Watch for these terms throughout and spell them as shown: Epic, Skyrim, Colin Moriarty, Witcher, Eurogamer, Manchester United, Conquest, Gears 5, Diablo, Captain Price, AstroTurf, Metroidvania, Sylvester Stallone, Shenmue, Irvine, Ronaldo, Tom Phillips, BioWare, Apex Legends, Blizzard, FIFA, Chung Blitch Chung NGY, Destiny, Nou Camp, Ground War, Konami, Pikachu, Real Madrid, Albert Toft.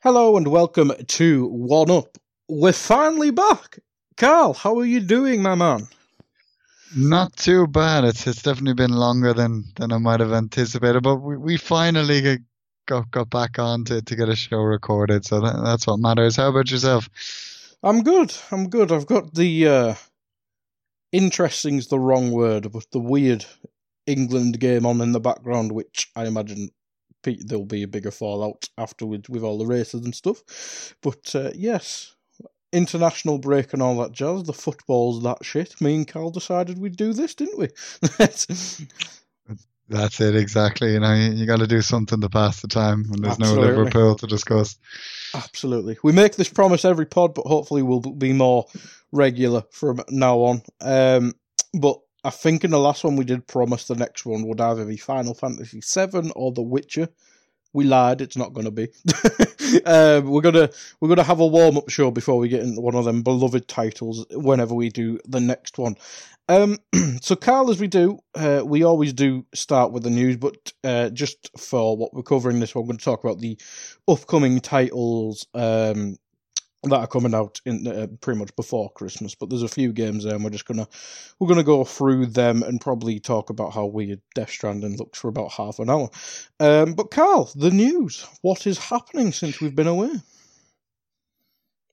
Hello and welcome to One Up. We're finally back. Carl, how are you doing, my man? Not too bad. It's definitely been longer than I might have anticipated, but we finally got back on to get a show recorded, so that's what matters. How about yourself? I'm good. I've got the, interesting's the wrong word, but the weird England game on in the background, which I imagine there'll be a bigger fallout afterwards with all the races and stuff. But yes, international break and all that jazz, the football's that shit. Me and Carl decided we'd do this, didn't we? That's it, exactly. You know, you got to do something to pass the time when there's Absolutely. No Liverpool to discuss. Absolutely. We make this promise every pod, but hopefully we'll be more regular from now on. But I think in the last one we did promise the next one would either be Final Fantasy VII or The Witcher. We lied; it's not going to be. We're gonna have a warm up show before we get into one of them beloved titles whenever we do the next one. So, Carl, as we do, we always do start with the news, but just for what we're covering this one, we're going to talk about the upcoming titles. That are coming out in pretty much before Christmas, but there's a few games there, and we're gonna go through them and probably talk about how weird Death Stranding looks for about half an hour. But Carl, the news, what is happening since we've been away?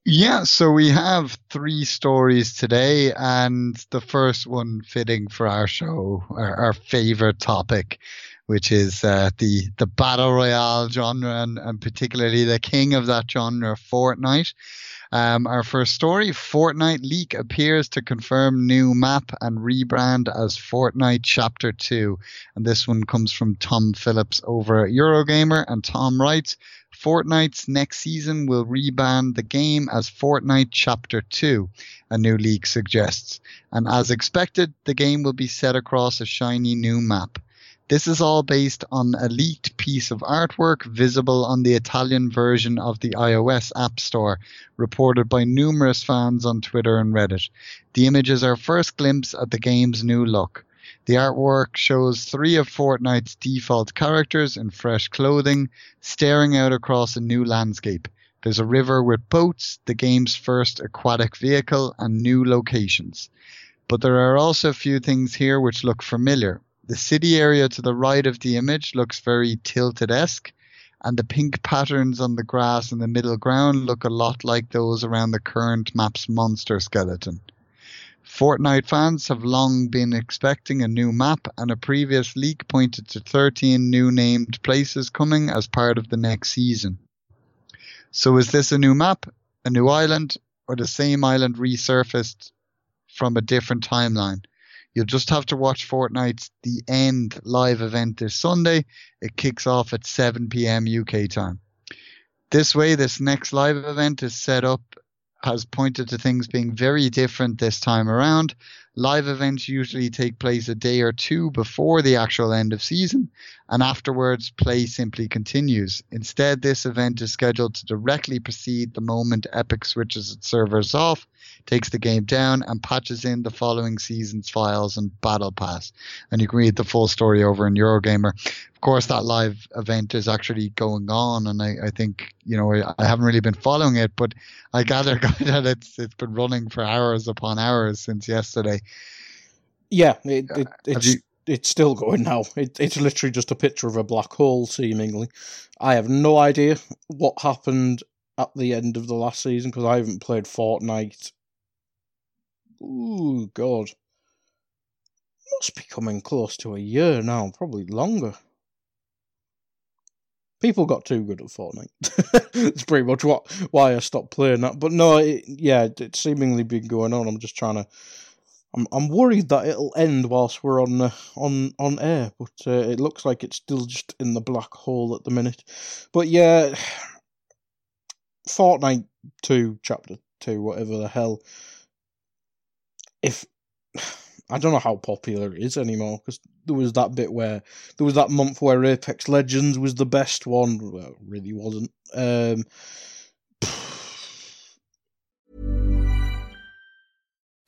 Yeah, so we have three stories today, and the first one fitting for our show, our favorite topic, which is the battle royale genre and particularly the king of that genre, Fortnite. Our first story, Fortnite leak appears to confirm new map and rebrand as Fortnite Chapter 2. And this one comes from Tom Phillips over at Eurogamer, and Tom writes, Fortnite's next season will rebrand the game as Fortnite Chapter 2, a new leak suggests. And as expected, the game will be set across a shiny new map. This is all based on a leaked piece of artwork visible on the Italian version of the iOS App Store, reported by numerous fans on Twitter and Reddit. The image is our first glimpse at the game's new look. The artwork shows three of Fortnite's default characters in fresh clothing, staring out across a new landscape. There's a river with boats, the game's first aquatic vehicle, and new locations. But there are also a few things here which look familiar. The city area to the right of the image looks very Tilted-esque, and the pink patterns on the grass in the middle ground look a lot like those around the current map's monster skeleton. Fortnite fans have long been expecting a new map, and a previous leak pointed to 13 new named places coming as part of the next season. So is this a new map, a new island, or the same island resurfaced from a different timeline? You'll just have to watch Fortnite's The End live event this Sunday. It kicks off at 7 p.m. UK time. This way, this next live event is set up, has pointed to things being very different this time around, Live events usually take place a day or two before the actual end of season, and afterwards play simply continues. Instead, this event is scheduled to directly precede the moment Epic switches its servers off, takes the game down, and patches in the following season's files and battle pass. And you can read the full story over in Eurogamer. Of course, that live event is actually going on, and I think, you know, I haven't really been following it, but I gather that it's been running for hours upon hours since yesterday. Yeah, it's still going now. It's literally just a picture of a black hole, seemingly. I have no idea what happened at the end of the last season, because I haven't played Fortnite. Ooh, God. Must be coming close to a year now, probably longer. People got too good at Fortnite. It's pretty much why I stopped playing that. But no, it's seemingly been going on. I'm just trying to... I'm worried that it'll end whilst we're on air, but it looks like it's still just in the black hole at the minute. But yeah, Fortnite 2, Chapter 2, whatever the hell. I don't know how popular it is anymore, because there was that bit where, there was that month where Apex Legends was the best one. Well, it really wasn't.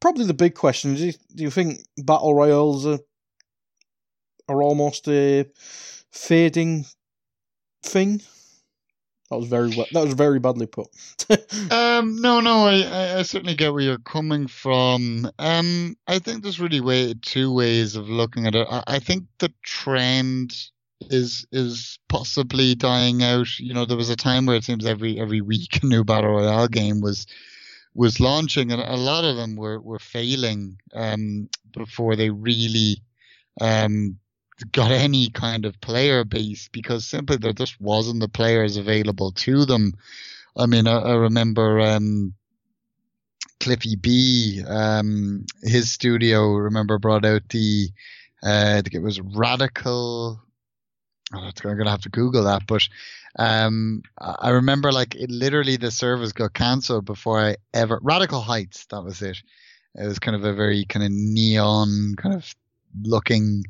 Probably the big question is, do you think battle royales are almost a fading thing? That was very badly put. No, I certainly get where you're coming from. I think there's really two ways of looking at it. I think the trend is possibly dying out. You know, there was a time where it seems every week a new battle royale game was launching, and a lot of them were failing before they really got any kind of player base, because simply there just wasn't the players available to them. I mean, I remember Cliffy B, his studio, brought out the I think it was Radical. I'm going to have to Google that, but I remember it literally the service got cancelled before I ever... Radical Heights, that was it. It was kind of a very kind of neon kind of looking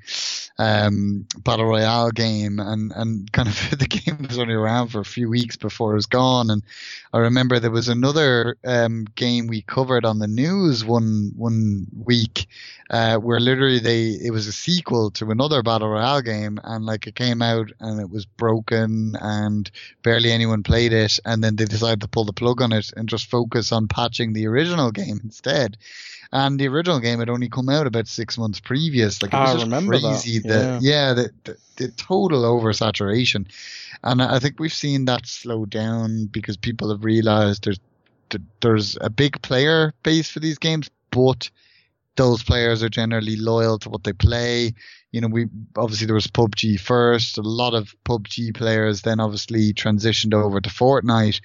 battle royale game, and kind of the game was only around for a few weeks before it was gone. And I remember there was another game we covered on the news one week where literally it was a sequel to another battle royale game, and it came out and it was broken and barely anyone played it, and then they decided to pull the plug on it and just focus on patching the original game instead. And the original game had only come out about 6 months previous. It was just crazy that. The total oversaturation. And I think we've seen that slow down because people have realized there's a big player base for these games, but those players are generally loyal to what they play. You know, we obviously there was PUBG first. A lot of PUBG players then obviously transitioned over to Fortnite.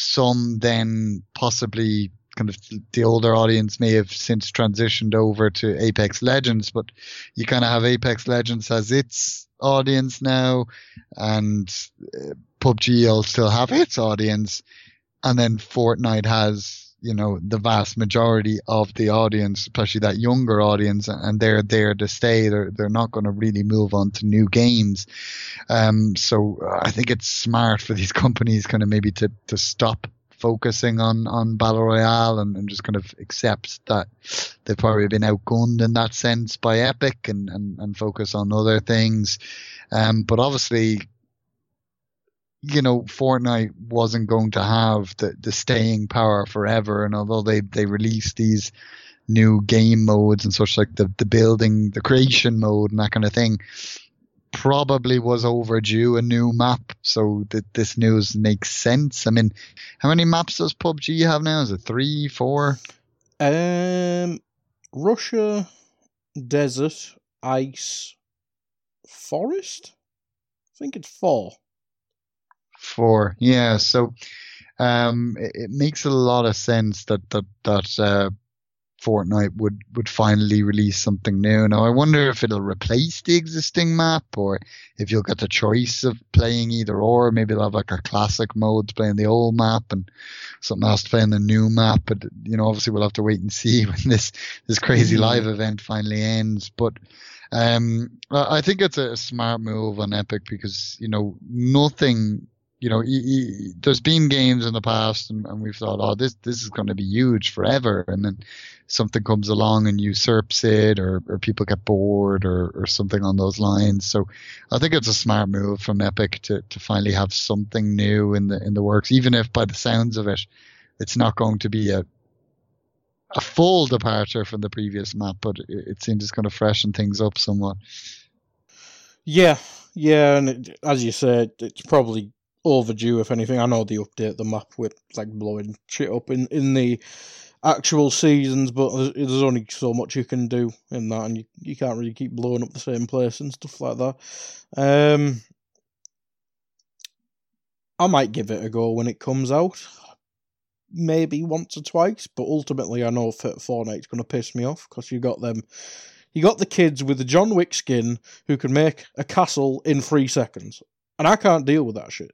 Some then possibly kind of the older audience may have since transitioned over to Apex Legends, but you kind of have Apex Legends as its audience now, and PUBG will still have its audience, and then Fortnite has, you know, the vast majority of the audience, especially that younger audience, and they're there to stay. They're not going to really move on to new games. So I think it's smart for these companies kind of maybe to stop focusing on Battle Royale and just kind of accept that they've probably been outgunned in that sense by Epic and focus on other things. But obviously, you know, Fortnite wasn't going to have the staying power forever. And although they released these new game modes and such, like the building, the creation mode and that kind of thing, probably was overdue a new map. So this news makes sense. I mean, how many maps does PUBG have now? Is it 3, 4? Russia, desert, ice, forest? I think it's 4. 4, yeah. So it makes a lot of sense that Fortnite would finally release something new. Now I wonder if it'll replace the existing map, or if you'll get the choice of playing either or. Maybe they'll have like a classic mode to play in the old map and something else to play in the new map. But you know, obviously we'll have to wait and see when this crazy live event finally ends. But I think it's a smart move on Epic, because you know, nothing. You know, there's been games in the past and we've thought, oh, this is going to be huge forever. And then something comes along and usurps it, or people get bored or something on those lines. So I think it's a smart move from Epic to finally have something new in the works, even if by the sounds of it, it's not going to be a full departure from the previous map, but it seems it's going to freshen things up somewhat. Yeah. And as you said, it's probably overdue, if anything. I know they update the map with like blowing shit up in the actual seasons, but there's only so much you can do in that, and you can't really keep blowing up the same place and stuff like that. I might give it a go when it comes out, maybe once or twice, but ultimately I know Fortnite's going to piss me off, because you got the kids with the John Wick skin who can make a castle in 3 seconds, and I can't deal with that shit.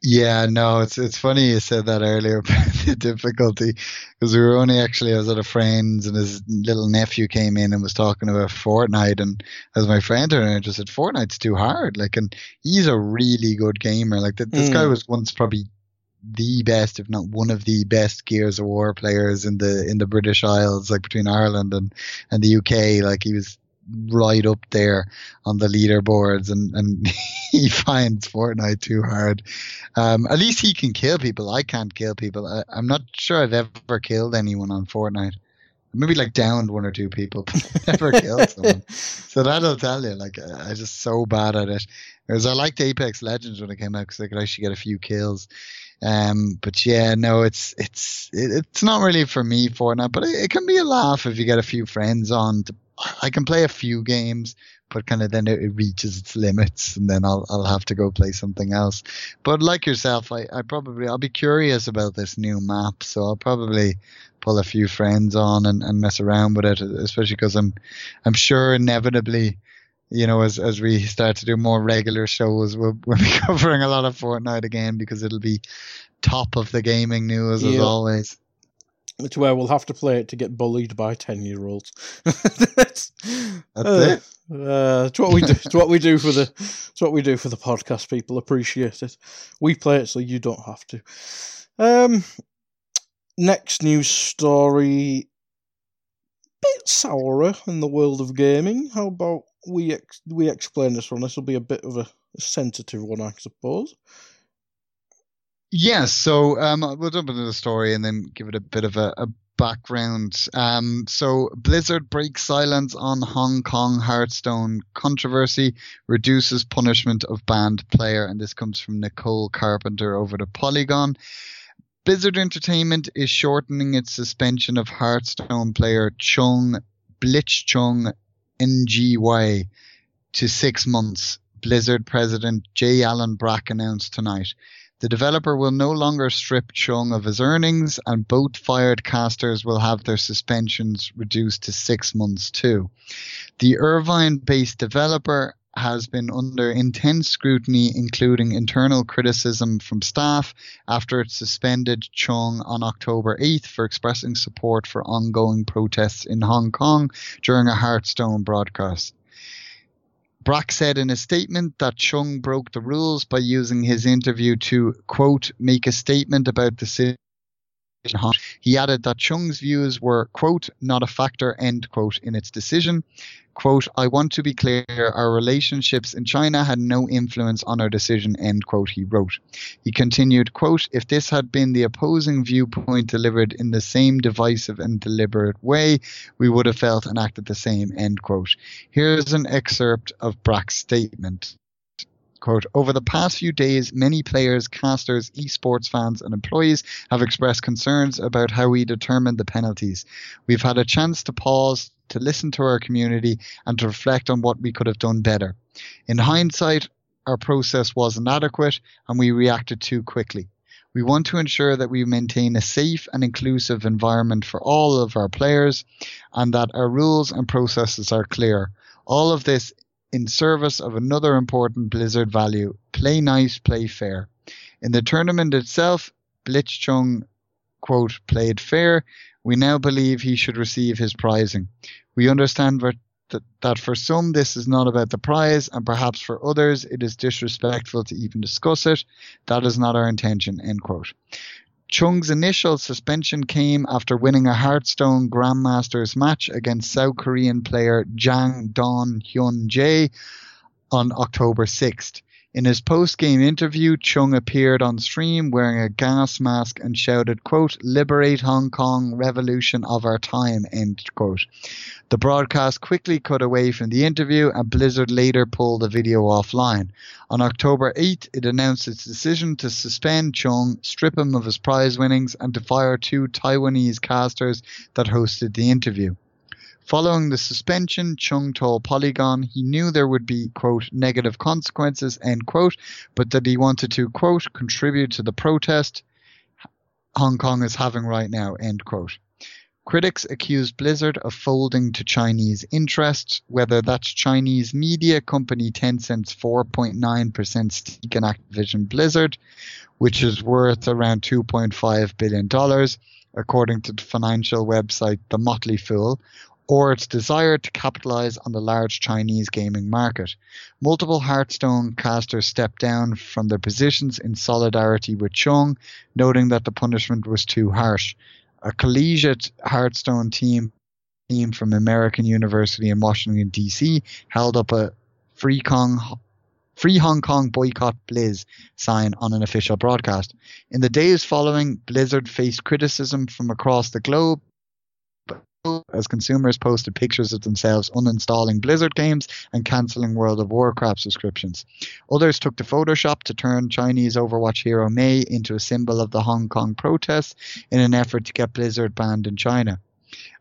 Yeah, no, it's funny you said that earlier about the difficulty, because we were only actually, I was at a friend's and his little nephew came in and was talking about Fortnite, and as my friend and I just said, Fortnite's too hard, like, and he's a really good gamer. Like this guy was once probably the best, if not one of the best Gears of War players in the British Isles, like between Ireland and the UK. Like he was right up there on the leaderboards, and he finds Fortnite too hard. At least he can kill people. I can't kill people. I'm not sure I've ever killed anyone on Fortnite. Maybe like downed 1 or 2 people, but never killed someone. So that'll tell you, like, I'm just so bad at it. Whereas I liked Apex Legends when it came out, because I could actually get a few kills. But yeah, no, it's not really for me, Fortnite, but it can be a laugh if you get a few friends on. I can play a few games, but kind of then it reaches its limits, and then I'll have to go play something else. But like yourself, I'll be curious about this new map, so I'll probably pull a few friends on and mess around with it, especially because I'm sure inevitably, you know, as we start to do more regular shows, we'll be covering a lot of Fortnite again, because it'll be top of the gaming news as always. It's where we'll have to play it to get bullied by 10-year-olds. That's it. It's what we do. It's what we do for the. It's what we do for the podcast. People appreciate it. We play it so you don't have to. Next news story. Bit sourer in the world of gaming. How about we explain this one? This will be a bit of a sensitive one, I suppose. Yeah, so we'll jump into the story and then give it a bit of a background. So Blizzard breaks silence on Hong Kong Hearthstone controversy, reduces punishment of banned player, and this comes from Nicole Carpenter over to Polygon. Blizzard Entertainment is shortening its suspension of Hearthstone player Chung Blitch Chung NGY to 6 months, Blizzard President J. Allen Brack announced tonight. The developer will no longer strip Chung of his earnings, and both fired casters will have their suspensions reduced to 6 months too. The Irvine-based developer has been under intense scrutiny, including internal criticism from staff, after it suspended Chung on October 8th for expressing support for ongoing protests in Hong Kong during a Hearthstone broadcast. Brack said in a statement that Chung broke the rules by using his interview to, quote, make a statement about the situation. He added that Chung's views were, quote, not a factor, end quote, in its decision. Quote, I want to be clear, our relationships in China had no influence on our decision, end quote, he wrote. He continued, quote, if this had been the opposing viewpoint delivered in the same divisive and deliberate way, we would have felt and acted the same, end quote. Here's an excerpt of Brack's statement. Quote, over the past few days, many players, casters, esports fans and employees have expressed concerns about how we determine the penalties. We've had a chance to pause, to listen to our community and to reflect on what we could have done better. In hindsight, our process was inadequate and we reacted too quickly. We want to ensure that we maintain a safe and inclusive environment for all of our players and that our rules and processes are clear. All of this in service of another important Blizzard value, play nice, play fair. In the tournament itself, Blitz Chung, quote, played fair. We now believe he should receive his prizing. We understand that for some this is not about the prize, and perhaps for others it is disrespectful to even discuss it. That is not our intention, end quote. Chung's initial suspension came after winning a Hearthstone Grandmasters match against South Korean player Jang Dong-hyun Jae on October 6th. In his post-game interview, Chung appeared on stream wearing a gas mask and shouted, quote, liberate Hong Kong, revolution of our time, end quote. The broadcast quickly cut away from the interview and Blizzard later pulled the video offline. On October 8th, it announced its decision to suspend Chung, strip him of his prize winnings and to fire two Taiwanese casters that hosted the interview. Following the suspension, Chung told Polygon he knew there would be, quote, negative consequences, end quote, but that he wanted to, quote, contribute to the protest Hong Kong is having right now, end quote. Critics accused Blizzard of folding to Chinese interests, whether that's Chinese media company Tencent's 4.9% stake in Activision Blizzard, which is worth around $2.5 billion, according to the financial website The Motley Fool, or its desire to capitalize on the large Chinese gaming market. Multiple Hearthstone casters stepped down from their positions in solidarity with Chung, noting that the punishment was too harsh. A collegiate Hearthstone team from American University in Washington, D.C. held up a Free Hong Kong Boycott Blizz sign on an official broadcast. In the days following, Blizzard faced criticism from across the globe as consumers posted pictures of themselves uninstalling Blizzard games and cancelling World of Warcraft subscriptions. Others took to Photoshop to turn Chinese Overwatch hero Mei into a symbol of the Hong Kong protests in an effort to get Blizzard banned in China.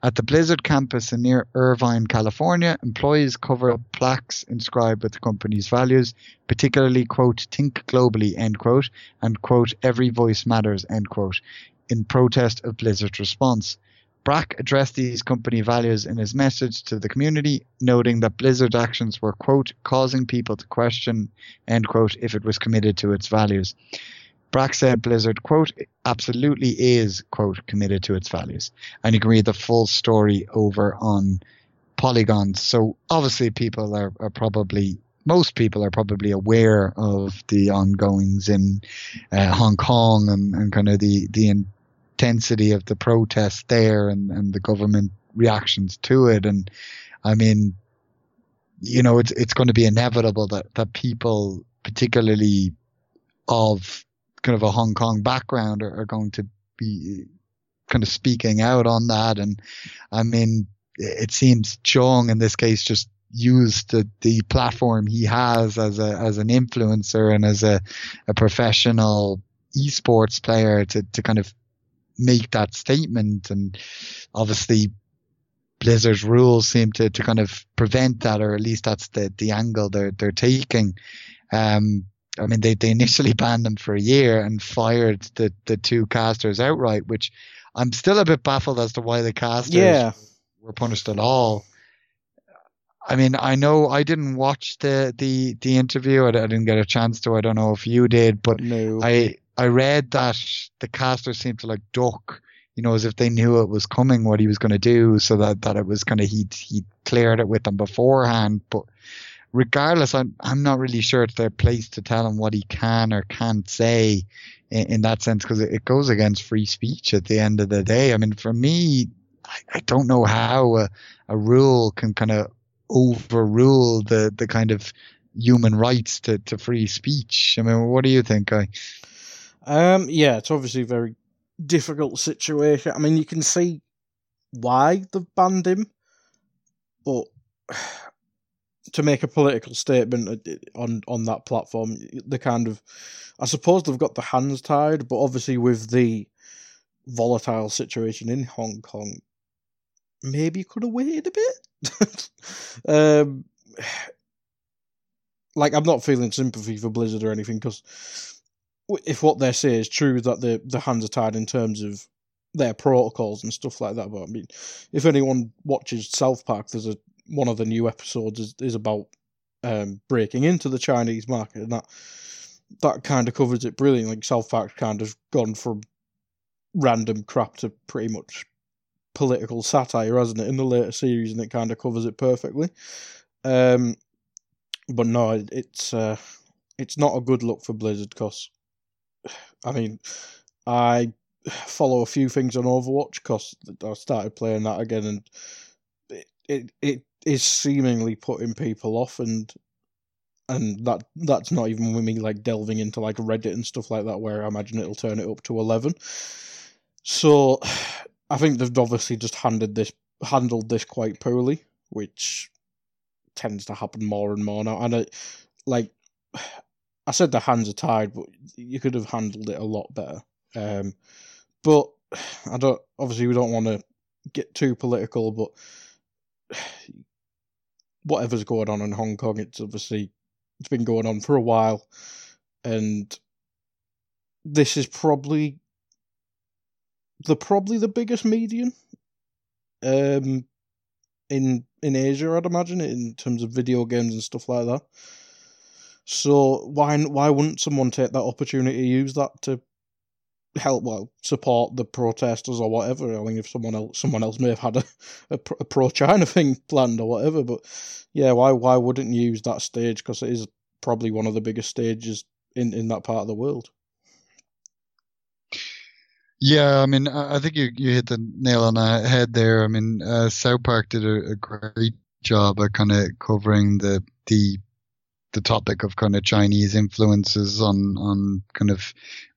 At the Blizzard campus in near Irvine, California, employees cover up plaques inscribed with the company's values, particularly, quote, think globally, end quote, and, quote, every voice matters, end quote, in protest of Blizzard's response. Brack addressed these company values in his message to the community, noting that Blizzard's actions were, quote, causing people to question, end quote, if it was committed to its values. Brack said Blizzard, quote, absolutely is, quote, committed to its values. And you can read the full story over on Polygon. So obviously people are probably, most people are probably aware of the ongoings in Hong Kong and kind of the intensity of the protest there and the government reactions to it. And I mean, you know, it's going to be inevitable that people, particularly of kind of a Hong Kong background, are going to be kind of speaking out on that. And I mean, it seems Chung in this case just used the platform he has as an influencer and as a professional esports player to kind of make that statement. And obviously Blizzard's rules seem to kind of prevent that, or at least that's the angle they're taking. I mean, they initially banned them for a year and fired the two casters outright, which I'm still a bit baffled as to why the casters were punished at all. I mean, I know I didn't watch the interview. I didn't get a chance to. I don't know if you did, but no. I read that the casters seemed to like duck, you know, as if they knew it was coming, what he was going to do, so that it was kind of he cleared it with them beforehand. But regardless, I'm not really sure it's their place to tell him what he can or can't say in that sense, because it goes against free speech at the end of the day. I mean, for me, I don't know how a rule can kind of overrule the kind of human rights to free speech. I mean, what do you think, Guy? Yeah, it's obviously a very difficult situation. I mean, you can see why they've banned him, but to make a political statement on that platform, the kind of, I suppose they've got the hands tied, but obviously with the volatile situation in Hong Kong, maybe you could have waited a bit. Like, I'm not feeling sympathy for Blizzard or anything, because if what they say is true, that the hands are tied in terms of their protocols and stuff like that. But I mean, if anyone watches South Park, there's one of the new episodes is about breaking into the Chinese market, and that kind of covers it brilliantly. Like, South Park's kind of gone from random crap to pretty much political satire, hasn't it, in the later series, and it kind of covers it perfectly. But no, it's not a good look for Blizzard, because I mean, I follow a few things on Overwatch, because I started playing that again, and it is seemingly putting people off, and that's not even with me like delving into like Reddit and stuff like that, where I imagine it'll turn it up to 11. So I think they've obviously just handled this quite poorly, which tends to happen more and more now. And I said the hands are tied, but you could have handled it a lot better. But I don't. Obviously, we don't want to get too political, but whatever's going on in Hong Kong, it's been going on for a while, and this is probably the biggest medium in Asia, I'd imagine, in terms of video games and stuff like that. So why wouldn't someone take that opportunity to use that to help, well, support the protesters or whatever? I mean, if someone else may have had a pro-China thing planned or whatever, but yeah, why wouldn't you use that stage? Because it is probably one of the biggest stages in that part of the world. Yeah, I mean, I think you hit the nail on the head there. I mean, South Park did a great job at kind of covering the topic of kind of Chinese influences on kind of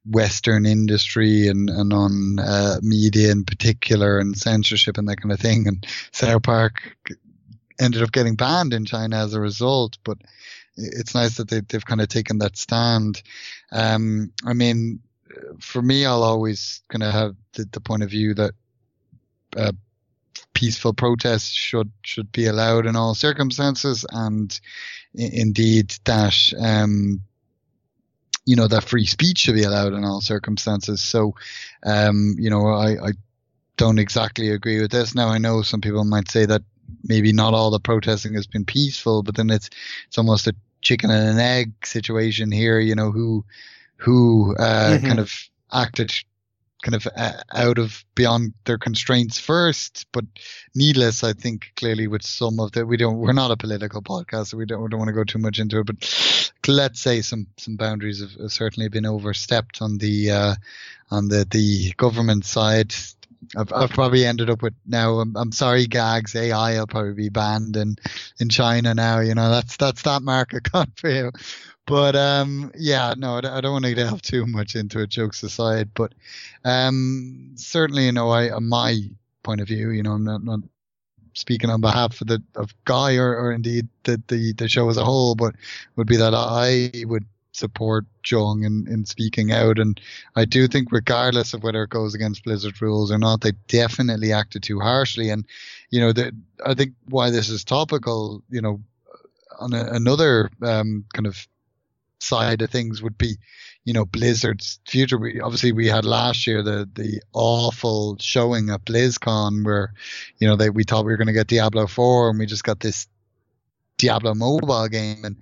Western industry and on media in particular, and censorship and that kind of thing. And South Park ended up getting banned in China as a result, but it's nice that they've kind of taken that stand. I mean, for me, I'll always kind of have the point of view that peaceful protests should be allowed in all circumstances, and indeed that you know, that free speech should be allowed in all circumstances. So you know, I don't exactly agree with this. Now, I know some people might say that maybe not all the protesting has been peaceful, but then it's almost a chicken and an egg situation here. You know, who mm-hmm. kind of acted kind of out of beyond their constraints first, but needless, I think, clearly with some of that, we're not a political podcast, so we don't want to go too much into it, but let's say some boundaries have certainly been overstepped on the government side. I've probably ended up with now. I'm sorry, Gags. AI will probably be banned in China now. You know, that's that market gone for you. But yeah, no, I don't want to delve too much into it. Jokes aside, but certainly, you know, my point of view, you know, I'm not speaking on behalf of Guy or indeed the show as a whole, but would be that I would support Chung in speaking out. And I do think regardless of whether it goes against Blizzard rules or not, they definitely acted too harshly. And, you know, I think why this is topical, you know, on another kind of side of things would be, you know, Blizzard's future. We had last year the awful showing at BlizzCon where, you know, we thought we were going to get Diablo 4 and we just got this Diablo mobile game, and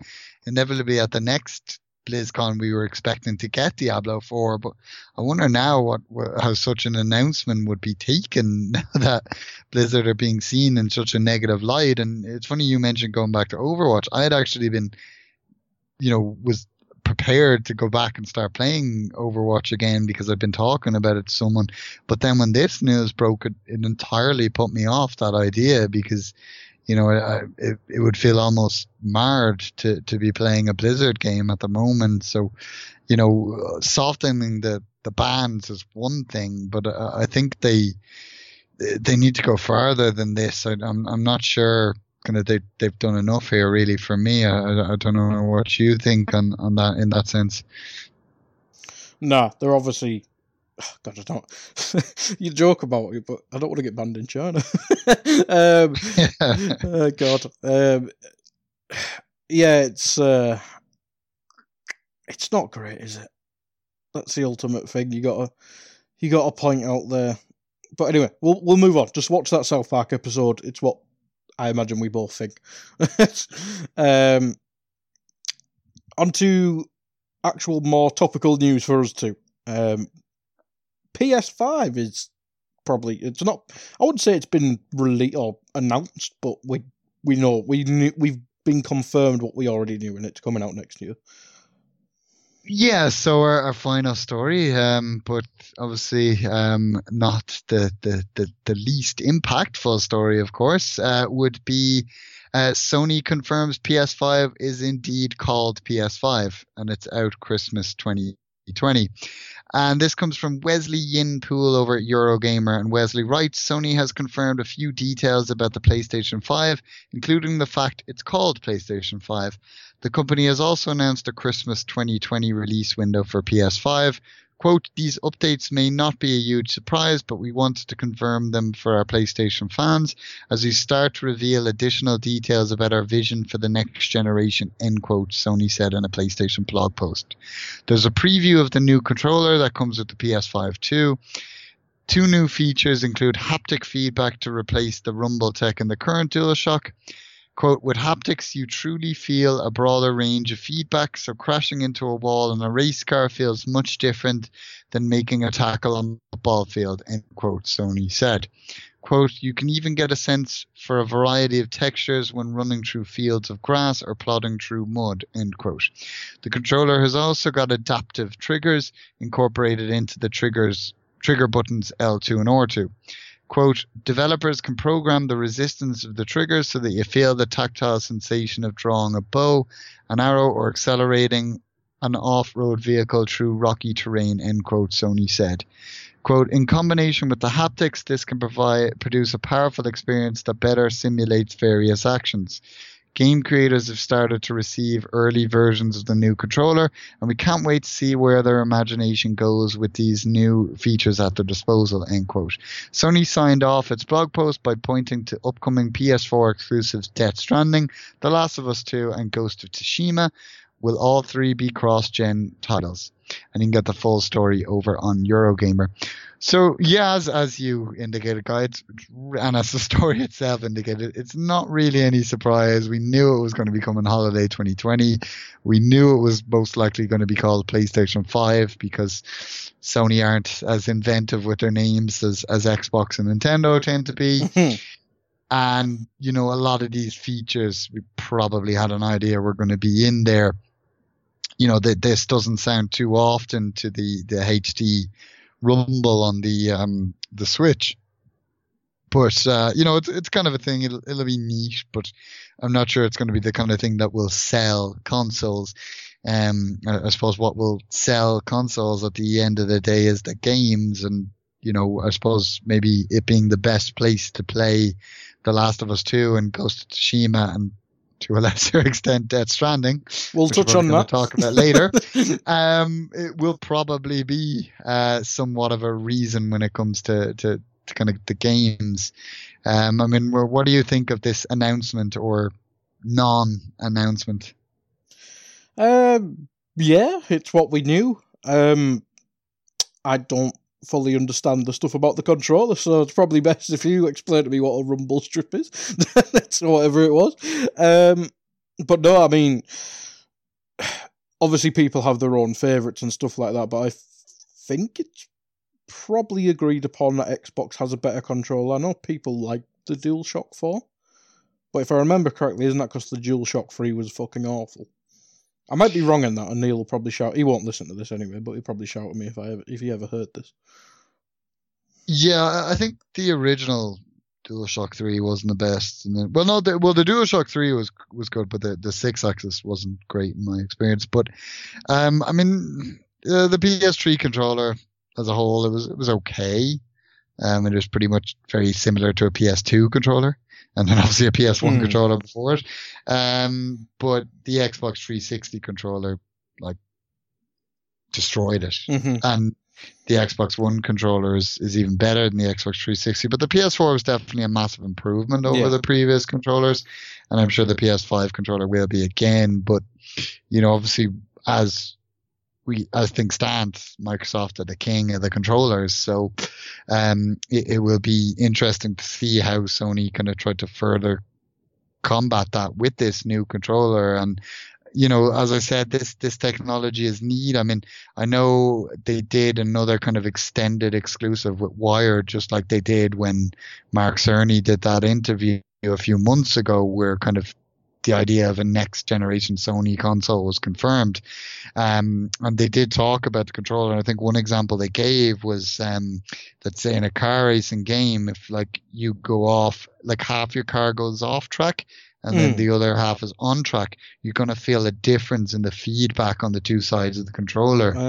inevitably at the next BlizzCon we were expecting to get Diablo 4. But I wonder now how such an announcement would be taken now that Blizzard are being seen in such a negative light. And it's funny you mentioned going back to Overwatch. I had actually been, you know, was prepared to go back and start playing Overwatch again because I've been talking about it to someone. But then when this news broke, it entirely put me off that idea because, you know, it would feel almost marred to be playing a Blizzard game at the moment. So, you know, softening the bans is one thing, but I think they need to go further than this. I'm not sure kind of they've done enough here really for me. I don't know what you think on that in that sense. No, they're obviously... God, I don't... You joke about it, but I don't want to get banned in China. God. Yeah, it's not great, is it? That's the ultimate thing. You gotta point out there. But anyway, we'll move on. Just watch that South Park episode. It's what I imagine we both think. On to actual more topical news for us too. PS5 is probably... It's not... I wouldn't say it's been released or announced, but we know we've been confirmed what we already knew, and it's coming out next year. Yeah, so our final story, but obviously not the least impactful story, of course, would be Sony confirms PS5 is indeed called PS5, and it's out Christmas 2020. And this comes from Wesley Yinpool over at Eurogamer. And Wesley writes, Sony has confirmed a few details about the PlayStation 5, including the fact it's called PlayStation 5. The company has also announced a Christmas 2020 release window for PS5. Quote, these updates may not be a huge surprise, but we wanted to confirm them for our PlayStation fans as we start to reveal additional details about our vision for the next generation, end quote, Sony said in a PlayStation blog post. There's a preview of the new controller that comes with the PS5 too. Two new features include haptic feedback to replace the rumble tech in the current DualShock. Quote, with haptics, you truly feel a broader range of feedback, so crashing into a wall in a race car feels much different than making a tackle on the football field, end quote, Sony said. Quote, you can even get a sense for a variety of textures when running through fields of grass or plodding through mud, end quote. The controller has also got adaptive triggers incorporated into the trigger buttons L2 and R2. Quote, developers can program the resistance of the triggers so that you feel the tactile sensation of drawing a bow, an arrow, or accelerating an off-road vehicle through rocky terrain, end quote, Sony said. Quote, in combination with the haptics, this can produce a powerful experience that better simulates various actions. Game creators have started to receive early versions of the new controller, and we can't wait to see where their imagination goes with these new features at their disposal, end quote. Sony signed off its blog post by pointing to upcoming PS4 exclusives Death Stranding, The Last of Us 2, and Ghost of Tsushima. Will all three be cross-gen titles? And you can get the full story over on Eurogamer. So, yeah, as you indicated, guys, and as the story itself indicated, it's not really any surprise. We knew it was going to be coming holiday 2020. We knew it was most likely going to be called PlayStation 5 because Sony aren't as inventive with their names as Xbox and Nintendo tend to be. And, you know, a lot of these features, we probably had an idea were going to be in there. You know, this doesn't sound too often to the HD rumble on the Switch. But, you know, it's kind of a thing. It'll be neat, but I'm not sure it's going to be the kind of thing that will sell consoles. I suppose what will sell consoles at the end of the day is the games, and, you know, I suppose maybe it being the best place to play The Last of Us 2 and Ghost of Tsushima and to a lesser extent Death Stranding. We'll touch on that. Talk about later. It will probably be somewhat of a reason when it comes to kind of the games. I mean, what do you think of this announcement or non-announcement? Yeah, it's what we knew. I don't fully understand the stuff about the controller, so it's probably best if you explain to me what a rumble strip is. That's whatever it was. But no, I mean, obviously people have their own favourites and stuff like that, but I think it's probably agreed upon that Xbox has a better controller. I know people like the DualShock 4, but if I remember correctly, isn't that because the DualShock 3 was fucking awful? I might be wrong in that, and Neil will probably shout. He won't listen to this anyway, but he'll probably shout at me if he ever heard this. Yeah, I think the original DualShock 3 wasn't the best. And then, the DualShock 3 was good, but the 6-axis wasn't great in my experience. But I mean, the PS3 controller as a whole, it was okay. It was pretty much very similar to a PS2 controller, and then obviously a PS1 controller before it. But the Xbox 360 controller, like, destroyed it. Mm-hmm. And the Xbox One controller is even better than the Xbox 360. But the PS4 was definitely a massive improvement over the previous controllers, and I'm sure the PS5 controller will be again. But, you know, obviously, as things stand, Microsoft are the king of the controllers, so it will be interesting to see how Sony kind of tried to further combat that with this new controller. And, you know, as I said, this technology is needed. I mean, I know they did another kind of extended exclusive with Wired, just like they did when Mark Cerny did that interview a few months ago, where kind of the idea of a next-generation Sony console was confirmed. And they did talk about the controller. And I think one example they gave was that, say, in a car racing game, if, like, you go off, like, half your car goes off track and then the other half is on track, you're going to feel a difference in the feedback on the two sides of the controller. Oh,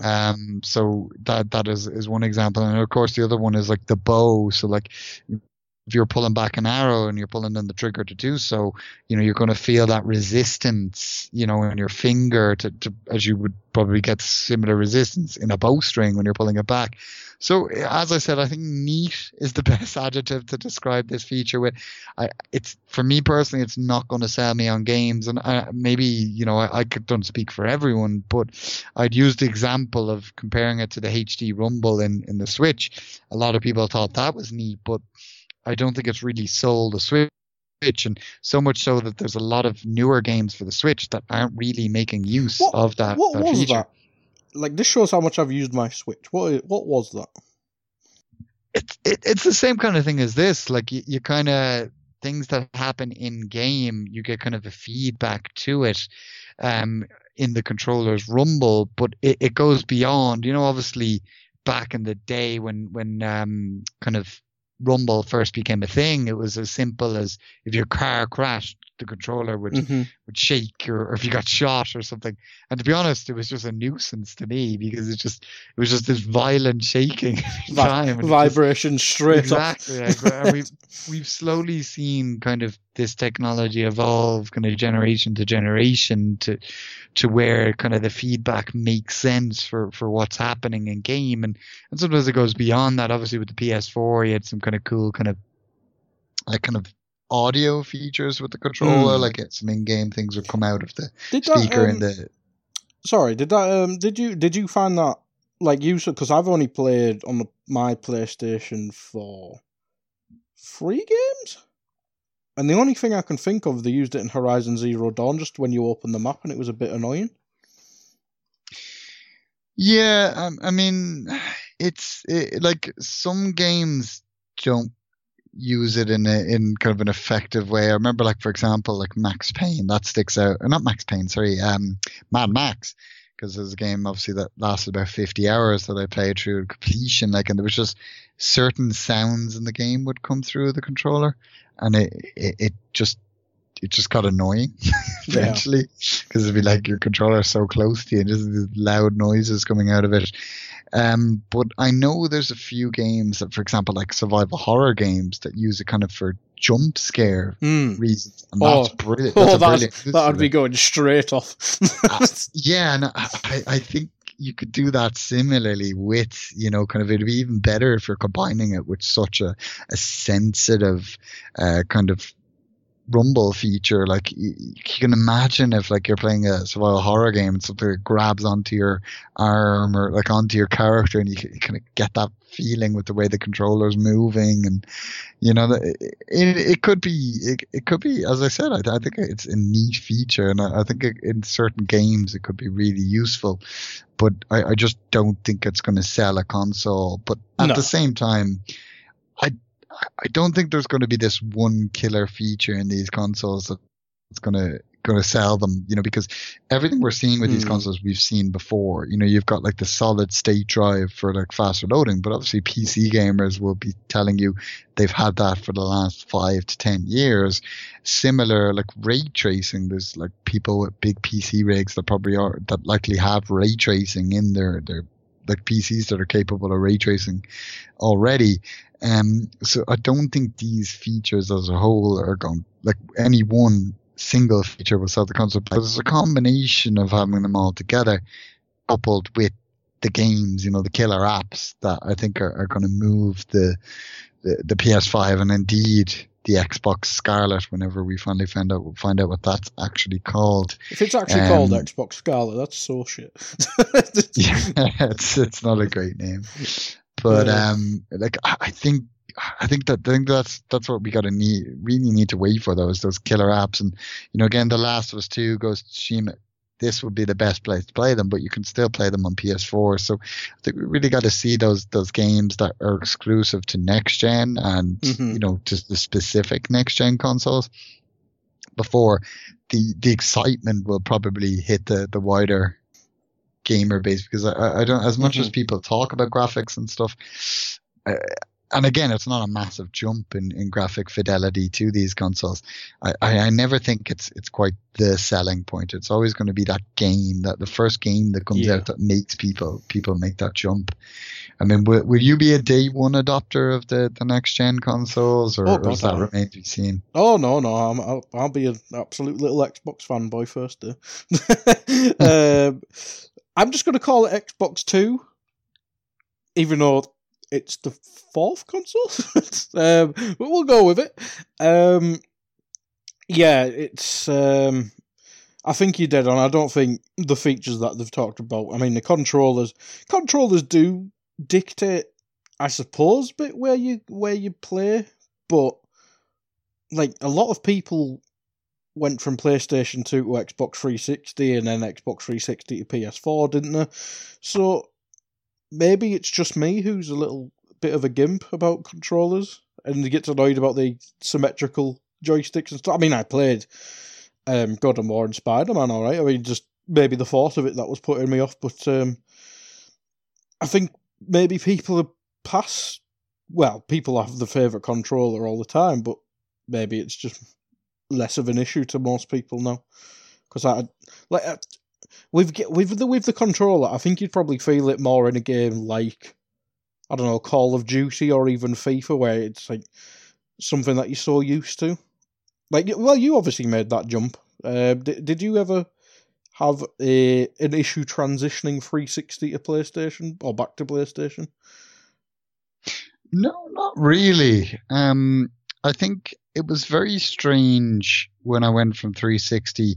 yeah. So that is one example. And, of course, the other one is, like, the bow. So, like, if you're pulling back an arrow and you're pulling down the trigger to do so, you know, you're going to feel that resistance, you know, in your finger to as you would probably get similar resistance in a bowstring when you're pulling it back. So, as I said, I think neat is the best adjective to describe this feature with. It's for me personally, it's not going to sell me on games. And maybe, you know, I don't speak for everyone, but I'd use the example of comparing it to the HD Rumble in the Switch. A lot of people thought that was neat, but I don't think it's really sold the Switch, and so much so that there's a lot of newer games for the Switch that aren't really making use of that feature. What was that? Like, this shows how much I've used my Switch. What was that? It's the same kind of thing as this. Like, you kind of, things that happen in game, you get kind of a feedback to it in the controller's rumble, but it goes beyond. You know, obviously, back in the day when kind of Rumble first became a thing, it was as simple as if your car crashed, the controller would shake, or if you got shot or something. And to be honest, it was just a nuisance to me because it was just this violent shaking time. Vibration straight up. Exactly. We've slowly seen kind of this technology evolve kind of generation to generation to where kind of the feedback makes sense for what's happening in game. And sometimes it goes beyond that. Obviously with the PS4, you had some kind of cool kind of audio features with the controller, like some in-game things would come out of the speaker in the. Sorry, did you find that like useful? Because I've only played on my PlayStation 4 free games, and the only thing I can think of, they used it in Horizon Zero Dawn, just when you open the map, and it was a bit annoying. Yeah, I mean, it's like some games don't use it in kind of an effective way. I remember, like, for example, like Max Payne, that sticks out. Or not Max Payne, sorry, Mad Max, because there's a game obviously that lasted about 50 hours that I played through completion, like, and there was just certain sounds in the game would come through the controller, and it just got annoying eventually, because it'd be like your controller so close to you and just these loud noises coming out of it. But I know there's a few games that, for example, like survival horror games that use it kind of for jump scare reasons. And that's brilliant. That would be going straight off. I think you could do that similarly with, you know, kind of, it'd be even better if you're combining it with such a sensitive kind of rumble feature. Like you can imagine if like you're playing a survival horror game and something grabs onto your arm or like onto your character, and you kind of get that feeling with the way the controller's moving, and you know it could be, as I said, I think it's a neat feature, and I think in certain games it could be really useful, but I just don't think it's going to sell a console. But at the same time, I don't think there's going to be this one killer feature in these consoles that's going to sell them, you know, because everything we're seeing with these consoles we've seen before. You know, you've got like the solid state drive for like faster loading, but obviously PC gamers will be telling you they've had that for the last 5 to 10 years. Similar, like ray tracing, there's like people with big PC rigs that likely have ray tracing in their like PCs that are capable of ray tracing already. So I don't think these features as a whole are going, like any one single feature will sell the console, but it's a combination of having them all together coupled with the games, you know, the killer apps that I think are going to move the PS5 and indeed the Xbox Scarlet, whenever we finally find out what that's actually called. If it's actually called Xbox Scarlet, that's so shit. It's not a great name. But I think that's what we really need to wait for, those killer apps. And you know, again, The Last of Us 2, Ghost of Tsushima, this would be the best place to play them, but you can still play them on PS4. So I think we really got to see those games that are exclusive to next gen and you know, just the specific next gen consoles before the excitement will probably hit the wider gamer base, because I don't, as much as people talk about graphics and stuff, and again, it's not a massive jump in graphic fidelity to these consoles. I never think it's quite the selling point. It's always going to be that game, that the first game that comes out that makes people make that jump. I mean, will you be a day one adopter of the next gen consoles, or does that remain to be seen? Oh no, I'll be an absolute little Xbox fanboy first day. I'm just going to call it Xbox 2, even though it's the fourth console. But we'll go with it. It's. I think you're dead on. I don't think the features that they've talked about. I mean, the controllers do dictate, I suppose, a bit where you play. But like a lot of people went from PlayStation 2 to Xbox 360 and then Xbox 360 to PS4, didn't they? So maybe it's just me who's a little bit of a gimp about controllers and gets annoyed about the symmetrical joysticks and stuff. I mean, I played God of War and Spider-Man, all right. I mean, just maybe the thought of it that was putting me off, but I think maybe people are past... Well, people have the favourite controller all the time, but maybe it's just less of an issue to most people now, because with the controller, I think you'd probably feel it more in a game like, I don't know, Call of Duty or even FIFA, where it's like something that you're so used to. Like, well, you obviously made that jump. Did you ever have an issue transitioning 360 to PlayStation or back to PlayStation? No, not really. I think it was very strange when I went from 360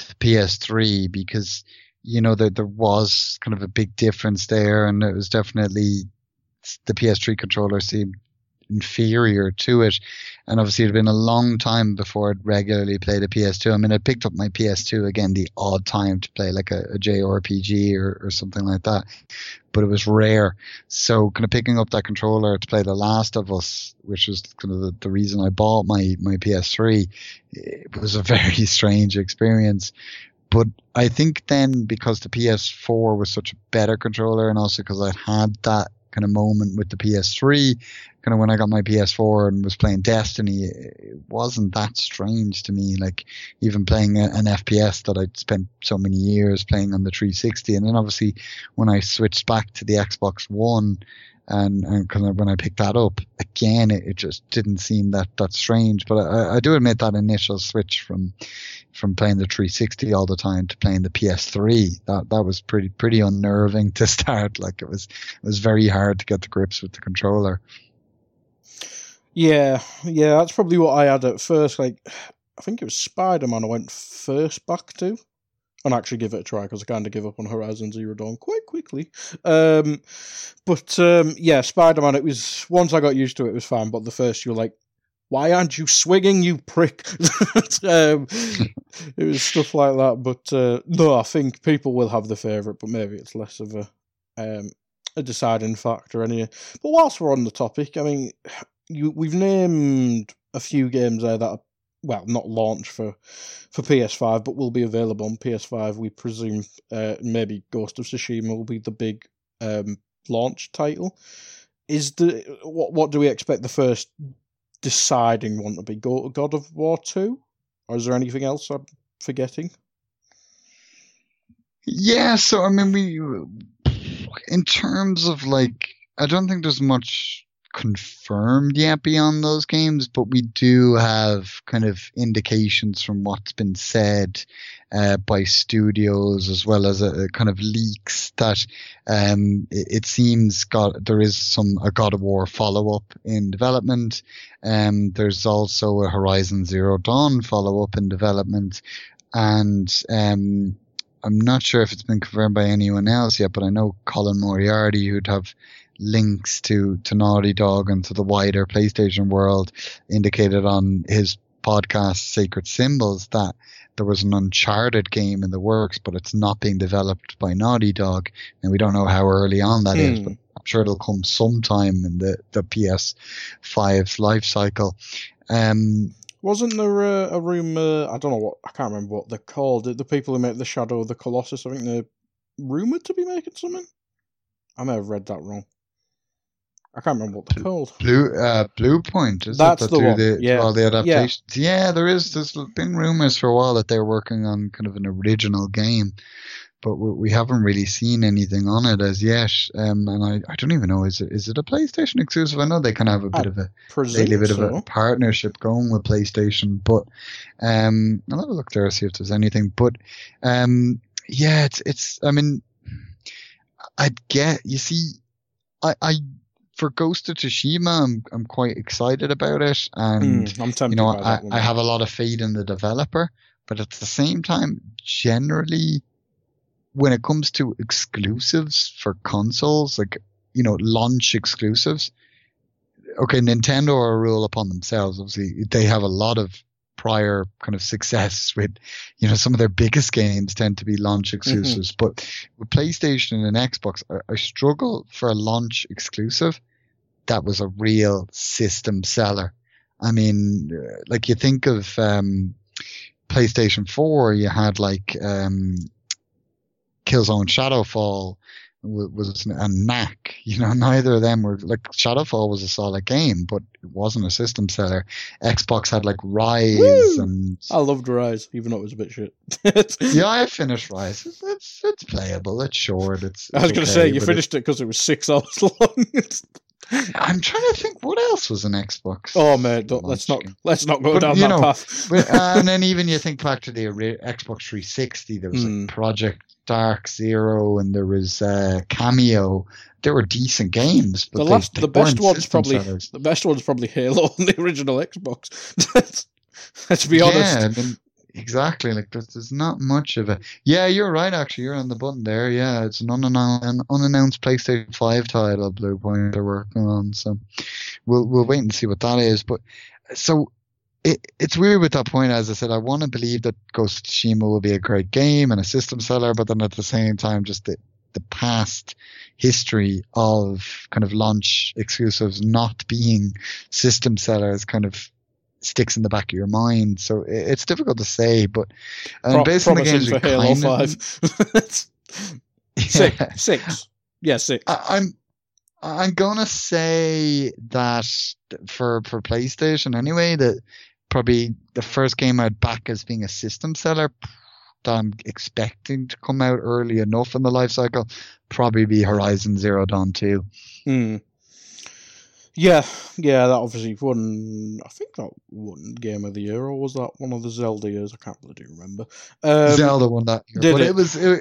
to PS3, because, you know, there was kind of a big difference there, and it was definitely the PS3 controller seemed inferior to it. And obviously it had been a long time before I'd regularly played a PS2. I mean, I picked up my PS2 again the odd time to play like a JRPG or something like that, but it was rare. So kind of picking up that controller to play The Last of Us, which was kind of the reason I bought my PS3, it was a very strange experience. But I think then, because the PS4 was such a better controller, and also because I had that kind of moment with the PS3, kind of when I got my PS4 and was playing Destiny, it wasn't that strange to me. Like, even playing an FPS that I'd spent so many years playing on the 360. And then obviously when I switched back to the Xbox One, and kind of when I picked that up again, it just didn't seem that strange. But I do admit that initial switch from playing the 360 all the time to playing the PS3, that was pretty unnerving to start. Like, it was very hard to get to grips with the controller. Yeah, that's probably what I had at first. Like, I think it was Spider-Man I went first back to, and actually give it a try, because I kind of give up on Horizon Zero Dawn quite quickly. Yeah, Spider-Man, it was, once I got used to it, it was fine, but the first, you're like, why aren't you swinging, you prick? It was stuff like that, but no, I think people will have the favourite, but maybe it's less of a deciding factor anyway. But whilst we're on the topic, I mean, we've named a few games there that are, well, not launch for PS5, but will be available on PS5, we presume. Maybe Ghost of Tsushima will be the big launch title. What do we expect the first deciding one to be? God of War 2? Or is there anything else I'm forgetting? Yeah, so, I mean, in terms of, like, I don't think there's much confirmed yet beyond those games, but we do have kind of indications from what's been said by studios, as well as a kind of leaks that it seems there is a God of War follow-up in development. There's also a Horizon Zero Dawn follow-up in development, and I'm not sure if it's been confirmed by anyone else yet, but I know Colin Moriarty, who'd have links to Naughty Dog and to the wider PlayStation world, indicated on his podcast Sacred Symbols that there was an Uncharted game in the works, but it's not being developed by Naughty Dog, and we don't know how early on that is, but I'm sure it'll come sometime in the PS5's life cycle. Wasn't there a rumour, I can't remember what they're called, the people who make the Shadow of the Colossus, I think they're rumoured to be making something? I may have read that wrong. I can't remember what they're called. Blue Point, is that's it? That's the one. All the adaptations. Yeah, there's been rumours for a while that they're working on kind of an original game, but we haven't really seen anything on it as yet. And I don't even know, is it a PlayStation exclusive? I know they kind of have a bit of a partnership going with PlayStation, but I'll have a look there and see if there's anything. But yeah, it's. I mean, I'd get, you see, I for Ghost of Tsushima, I'm quite excited about it, and I'm you know, I have a lot of faith in the developer, but at the same time, generally, when it comes to exclusives for consoles, like, you know, launch exclusives, okay, Nintendo are a rule upon themselves. Obviously, they have a lot of prior kind of success with, you know, some of their biggest games tend to be launch exclusives, but with PlayStation and Xbox, I struggle for a launch exclusive that was a real system seller. I mean, like, you think of PlayStation 4, you had like Killzone Shadowfall was a knack, you know, neither of them were, like, Shadowfall was a solid game, but it wasn't a system seller. Xbox had like Rise. Woo! And I loved Rise, even though it was a bit shit. Yeah, I finished Rise. It's playable, it's short. I was going to say, you finished it because it was 6 hours long. I'm trying to think what else was an Xbox. Oh man, let's not go down that path. And then even you think back to the Xbox 360, there was like Project Dark Zero, and there was Cameo. There were decent games, but the best one's probably Halo on the original Xbox. Let's be honest. Yeah, I mean, exactly. Like, there's not much of a. Yeah, you're right. Actually, you're on the button there. Yeah, it's an unannounced PlayStation 5 title, Blue Point, they're working on. So we'll wait and see what that is. But so it's weird with that point. As I said, I want to believe that Ghost of Tsushima will be a great game and a system seller, but then at the same time, just the past history of kind of launch exclusives not being system sellers kind of sticks in the back of your mind, so it's difficult to say. But based on the games for Halo 5, 6, yeah, 6. I'm going to say that for PlayStation anyway, that probably the first game I'd back as being a system seller that I'm expecting to come out early enough in the life cycle probably be Horizon Zero Dawn 2. Mm. Yeah, that obviously won, I think that won Game of the Year, or was that one of the Zelda years? I can't really remember. Zelda won that year, but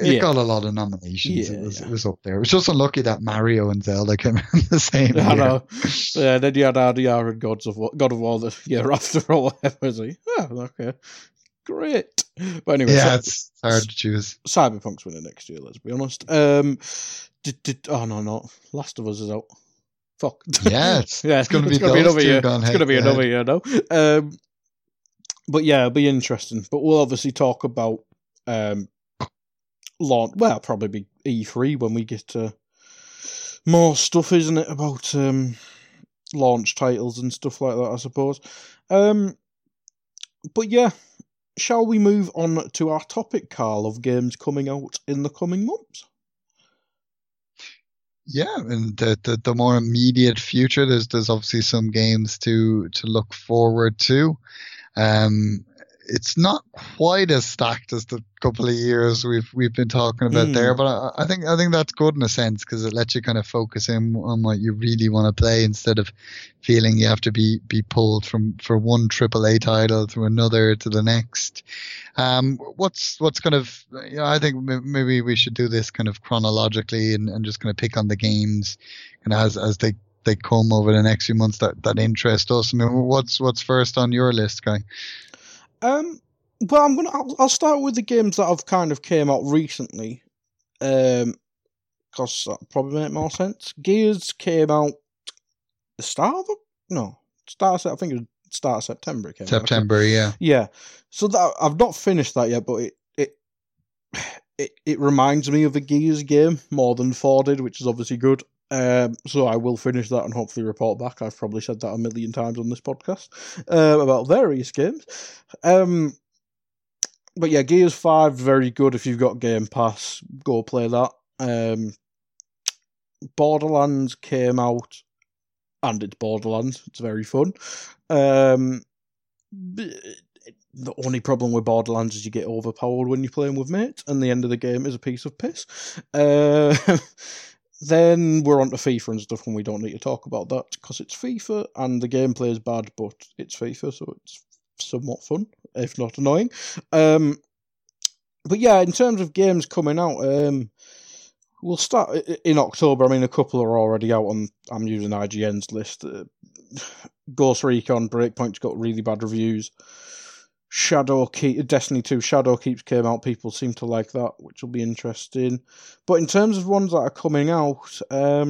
it got a lot of nominations. Yeah, it was up there. It was just unlucky that Mario and Zelda came out the same year. I know. Yeah, then you had RDR and God of War the year after or whatever. So, yeah, okay. Great. But anyway. Yeah, it's hard to choose. Cyberpunk's winning next year, let's be honest. No. Last of Us is out. Fuck. Yeah, it's going to be another year. It's going to be another year now. But yeah, it'll be interesting. But we'll obviously talk about launch. Well, it'll probably be E3 when we get more stuff, isn't it? About launch titles and stuff like that, I suppose. But yeah, shall we move on to our topic, Carl, of games coming out in the coming months? Yeah, in the more immediate future, there's obviously some games to look forward to. It's not quite as stacked as the couple of years we've been talking about there, but I think that's good in a sense because it lets you kind of focus in on what you really want to play instead of feeling you have to be pulled for one AAA title to another to the next. What's kind of, you know, I think maybe we should do this kind of chronologically and just kind of pick on the games and as they come over the next few months that interest us. I mean, what's first on your list, Guy? Well, I'll start with the games that have kind of came out recently, because that probably make more sense. Gears came out start of September. It came September, out. Yeah. So that I've not finished that yet, but it reminds me of a Gears game more than 4 did, which is obviously good. So I will finish that and hopefully report back. I've probably said that a million times on this podcast about various games. But yeah, Gears 5, very good. If you've got Game Pass, go play that. Borderlands came out, and it's Borderlands. It's very fun. The only problem with Borderlands is you get overpowered when you're playing with mates, and the end of the game is a piece of piss. Then we're on to FIFA and stuff, and we don't need to talk about that because it's FIFA and the gameplay is bad, but it's FIFA, so it's somewhat fun, if not annoying. But yeah, in terms of games coming out, we'll start in October. I mean, a couple are already out on, I'm using IGN's list. Ghost Recon Breakpoint's got really bad reviews. Destiny 2 Shadow Keeps came out. People seem to like that, which will be interesting. But in terms of ones that are coming out, I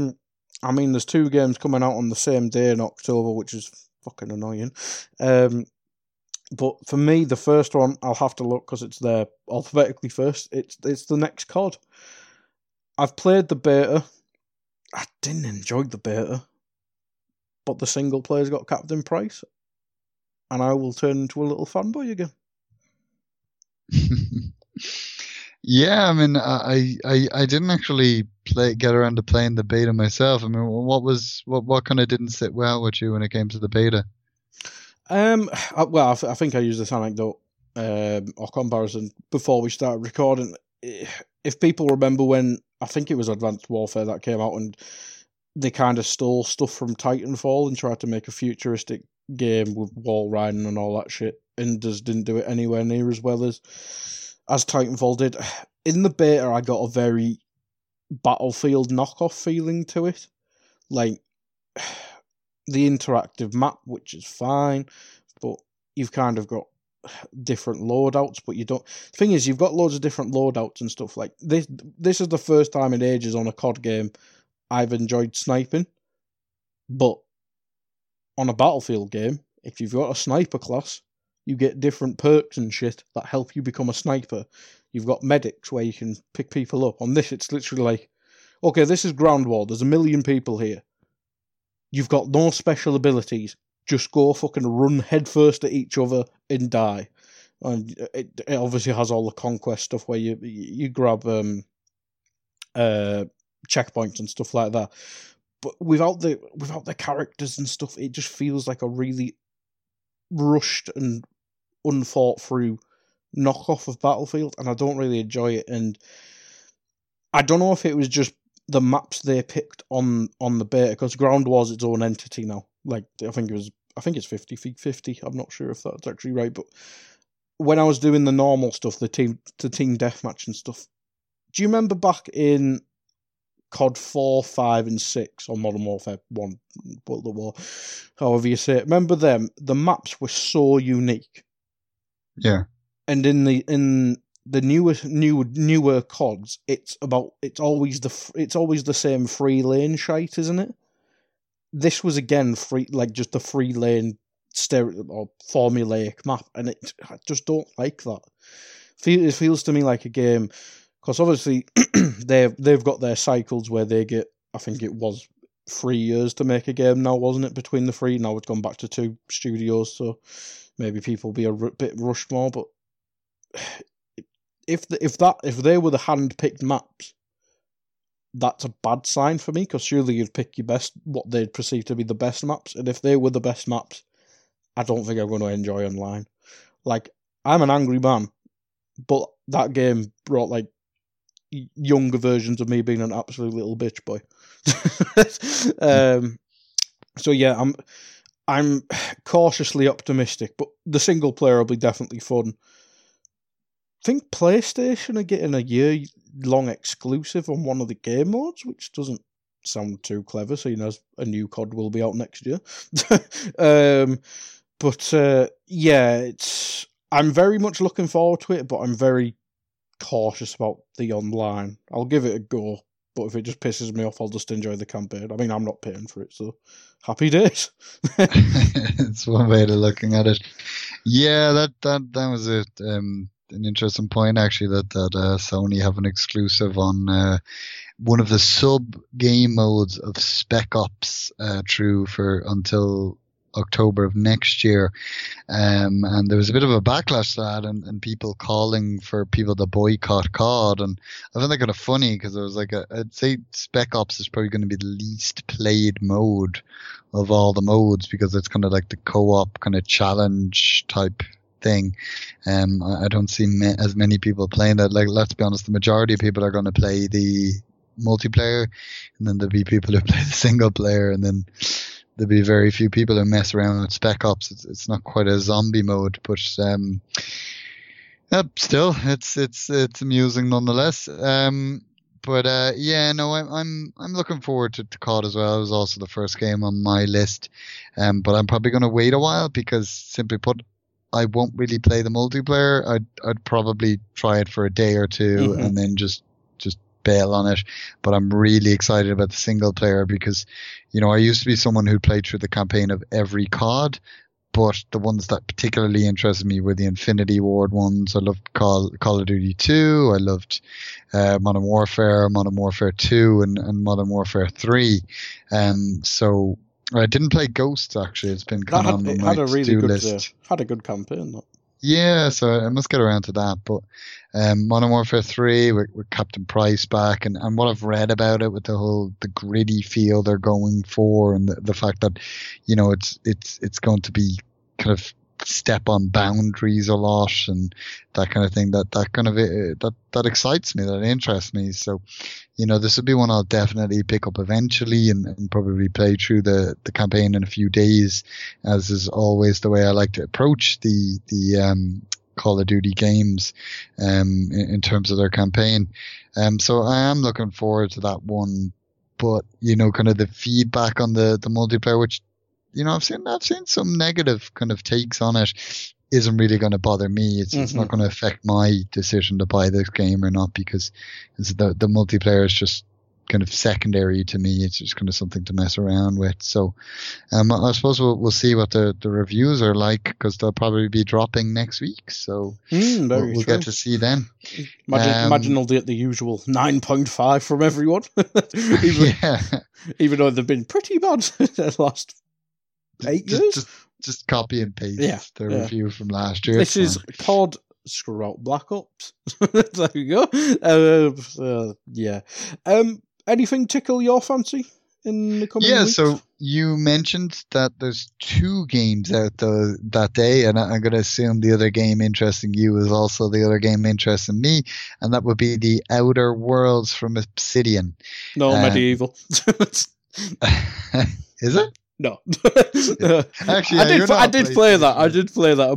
mean, there's 2 games coming out on the same day in October, which is fucking annoying. But for me, the first one, I'll have to look because it's there alphabetically first. It's the next COD. I've played the beta. I didn't enjoy the beta, but the single player's got Captain Price. And I will turn into a little fanboy again. Yeah, I mean, I didn't actually get around to playing the beta myself. I mean, what kind of didn't sit well with you when it came to the beta? I think I used this anecdote or comparison before we started recording. If people remember when I think it was Advanced Warfare that came out, and they kind of stole stuff from Titanfall and tried to make a futuristic game with wall riding and all that shit, and just didn't do it anywhere near as well as Titanfall did. In the beta, I got a very Battlefield knockoff feeling to it. Like, the interactive map, which is fine, but you've kind of got different loadouts, but you don't... The thing is, you've got loads of different loadouts and stuff. Like, this is the first time in ages on a COD game I've enjoyed sniping, but on a Battlefield game, if you've got a sniper class, you get different perks and shit that help you become a sniper. You've got medics where you can pick people up. On this, it's literally like, okay, this is ground war. There's a million people here. You've got no special abilities. Just go fucking run headfirst at each other and die. And it obviously has all the conquest stuff where you grab checkpoints and stuff like that. But without the characters and stuff, it just feels like a really rushed and unthought through knockoff of Battlefield, and I don't really enjoy it. And I don't know if it was just the maps they picked on the beta, because Ground War's its own entity now. Like, I think it's 50-50. I'm not sure if that's actually right, but when I was doing the normal stuff, the team deathmatch and stuff, do you remember back in COD 4, 5, and 6, or Modern Warfare 1, World of War, however you say it, remember them? The maps were so unique. Yeah. And in the newer CODs, it's always the same free lane shite, isn't it? This was again free, like just the free lane stereotype or formulaic map, and I just don't like that. It feels to me like a game, because obviously they've got their cycles where they get, I think it was 3 years to make a game now, wasn't it? Between the three, now it's gone back to 2 studios, so maybe people will be a bit rushed more, but. If they were the hand-picked maps, that's a bad sign for me, because surely you'd pick your best, what they'd perceive to be the best maps, and if they were the best maps, I don't think I'm going to enjoy online. Like, I'm an angry man, but that game brought, like, younger versions of me being an absolute little bitch boy. So yeah, I'm cautiously optimistic, but the single player will be definitely fun. I think PlayStation are getting a year-long exclusive on one of the game modes, which doesn't sound too clever, so you know a new COD will be out next year. Yeah, I'm very much looking forward to it, but I'm very cautious about the online. I'll give it a go, but if it just pisses me off, I'll just enjoy the campaign. I mean, I'm not paying for it, so happy days. It's one way of looking at it. Yeah, that was it. An interesting point, actually, that Sony have an exclusive on one of the sub-game modes of Spec Ops until October of next year. And there was a bit of a backlash to that and people calling for people to boycott COD. And I found that kind of funny because it was like, I'd say Spec Ops is probably going to be the least played mode of all the modes because it's kind of like the co-op kind of challenge type thing. I don't see as many people playing that. Like, let's be honest, the majority of people are going to play the multiplayer, and then there'll be people who play the single player, and then there'll be very few people who mess around with Spec Ops. It's not quite a zombie mode, but still, it's amusing nonetheless. I'm looking forward to COD as well. It was also the first game on my list, but I'm probably going to wait a while because, simply put, I won't really play the multiplayer. I'd probably try it for a day or two and then just bail on it. But I'm really excited about the single player because, you know, I used to be someone who played through the campaign of every COD, but the ones that particularly interested me were the Infinity Ward ones. I loved Call of Duty 2. I loved Modern Warfare 2, and Modern Warfare 3. I didn't play Ghosts, actually. It's been kind of on my to-do list. Had a good campaign, though. Yeah, so I must get around to that. But Modern Warfare 3 with Captain Price back, and what I've read about it with the gritty feel they're going for, and the fact that, you know, it's going to be kind of step on boundaries a lot and that kind of thing, that excites me, that interests me. So, you know, this would be one I'll definitely pick up eventually and probably play through the campaign in a few days, as is always the way I like to approach the Call of Duty games in terms of their campaign. So I am looking forward to that one, but, you know, kind of the feedback on the multiplayer, which, you know, I've seen some negative kind of takes on it, isn't really going to bother me. It's not going to affect my decision to buy this game or not, because the multiplayer is just kind of secondary to me. It's just kind of something to mess around with. So I suppose we'll see what the reviews are like, because they'll probably be dropping next week. So we'll get to see them. Imagine they'll get the usual 9.5 from everyone. Even though they've been pretty bad the last 8 years? Just copy and paste the review from last year. This is COD, screw out Black Ops. There you go. Anything tickle your fancy in the coming weeks? Yeah, so you mentioned that there's two games out that day, and I'm going to assume the other game interesting you is also the other game interesting me, and that would be The Outer Worlds from Obsidian. No, Medieval. Is it? No. Actually, I did play that on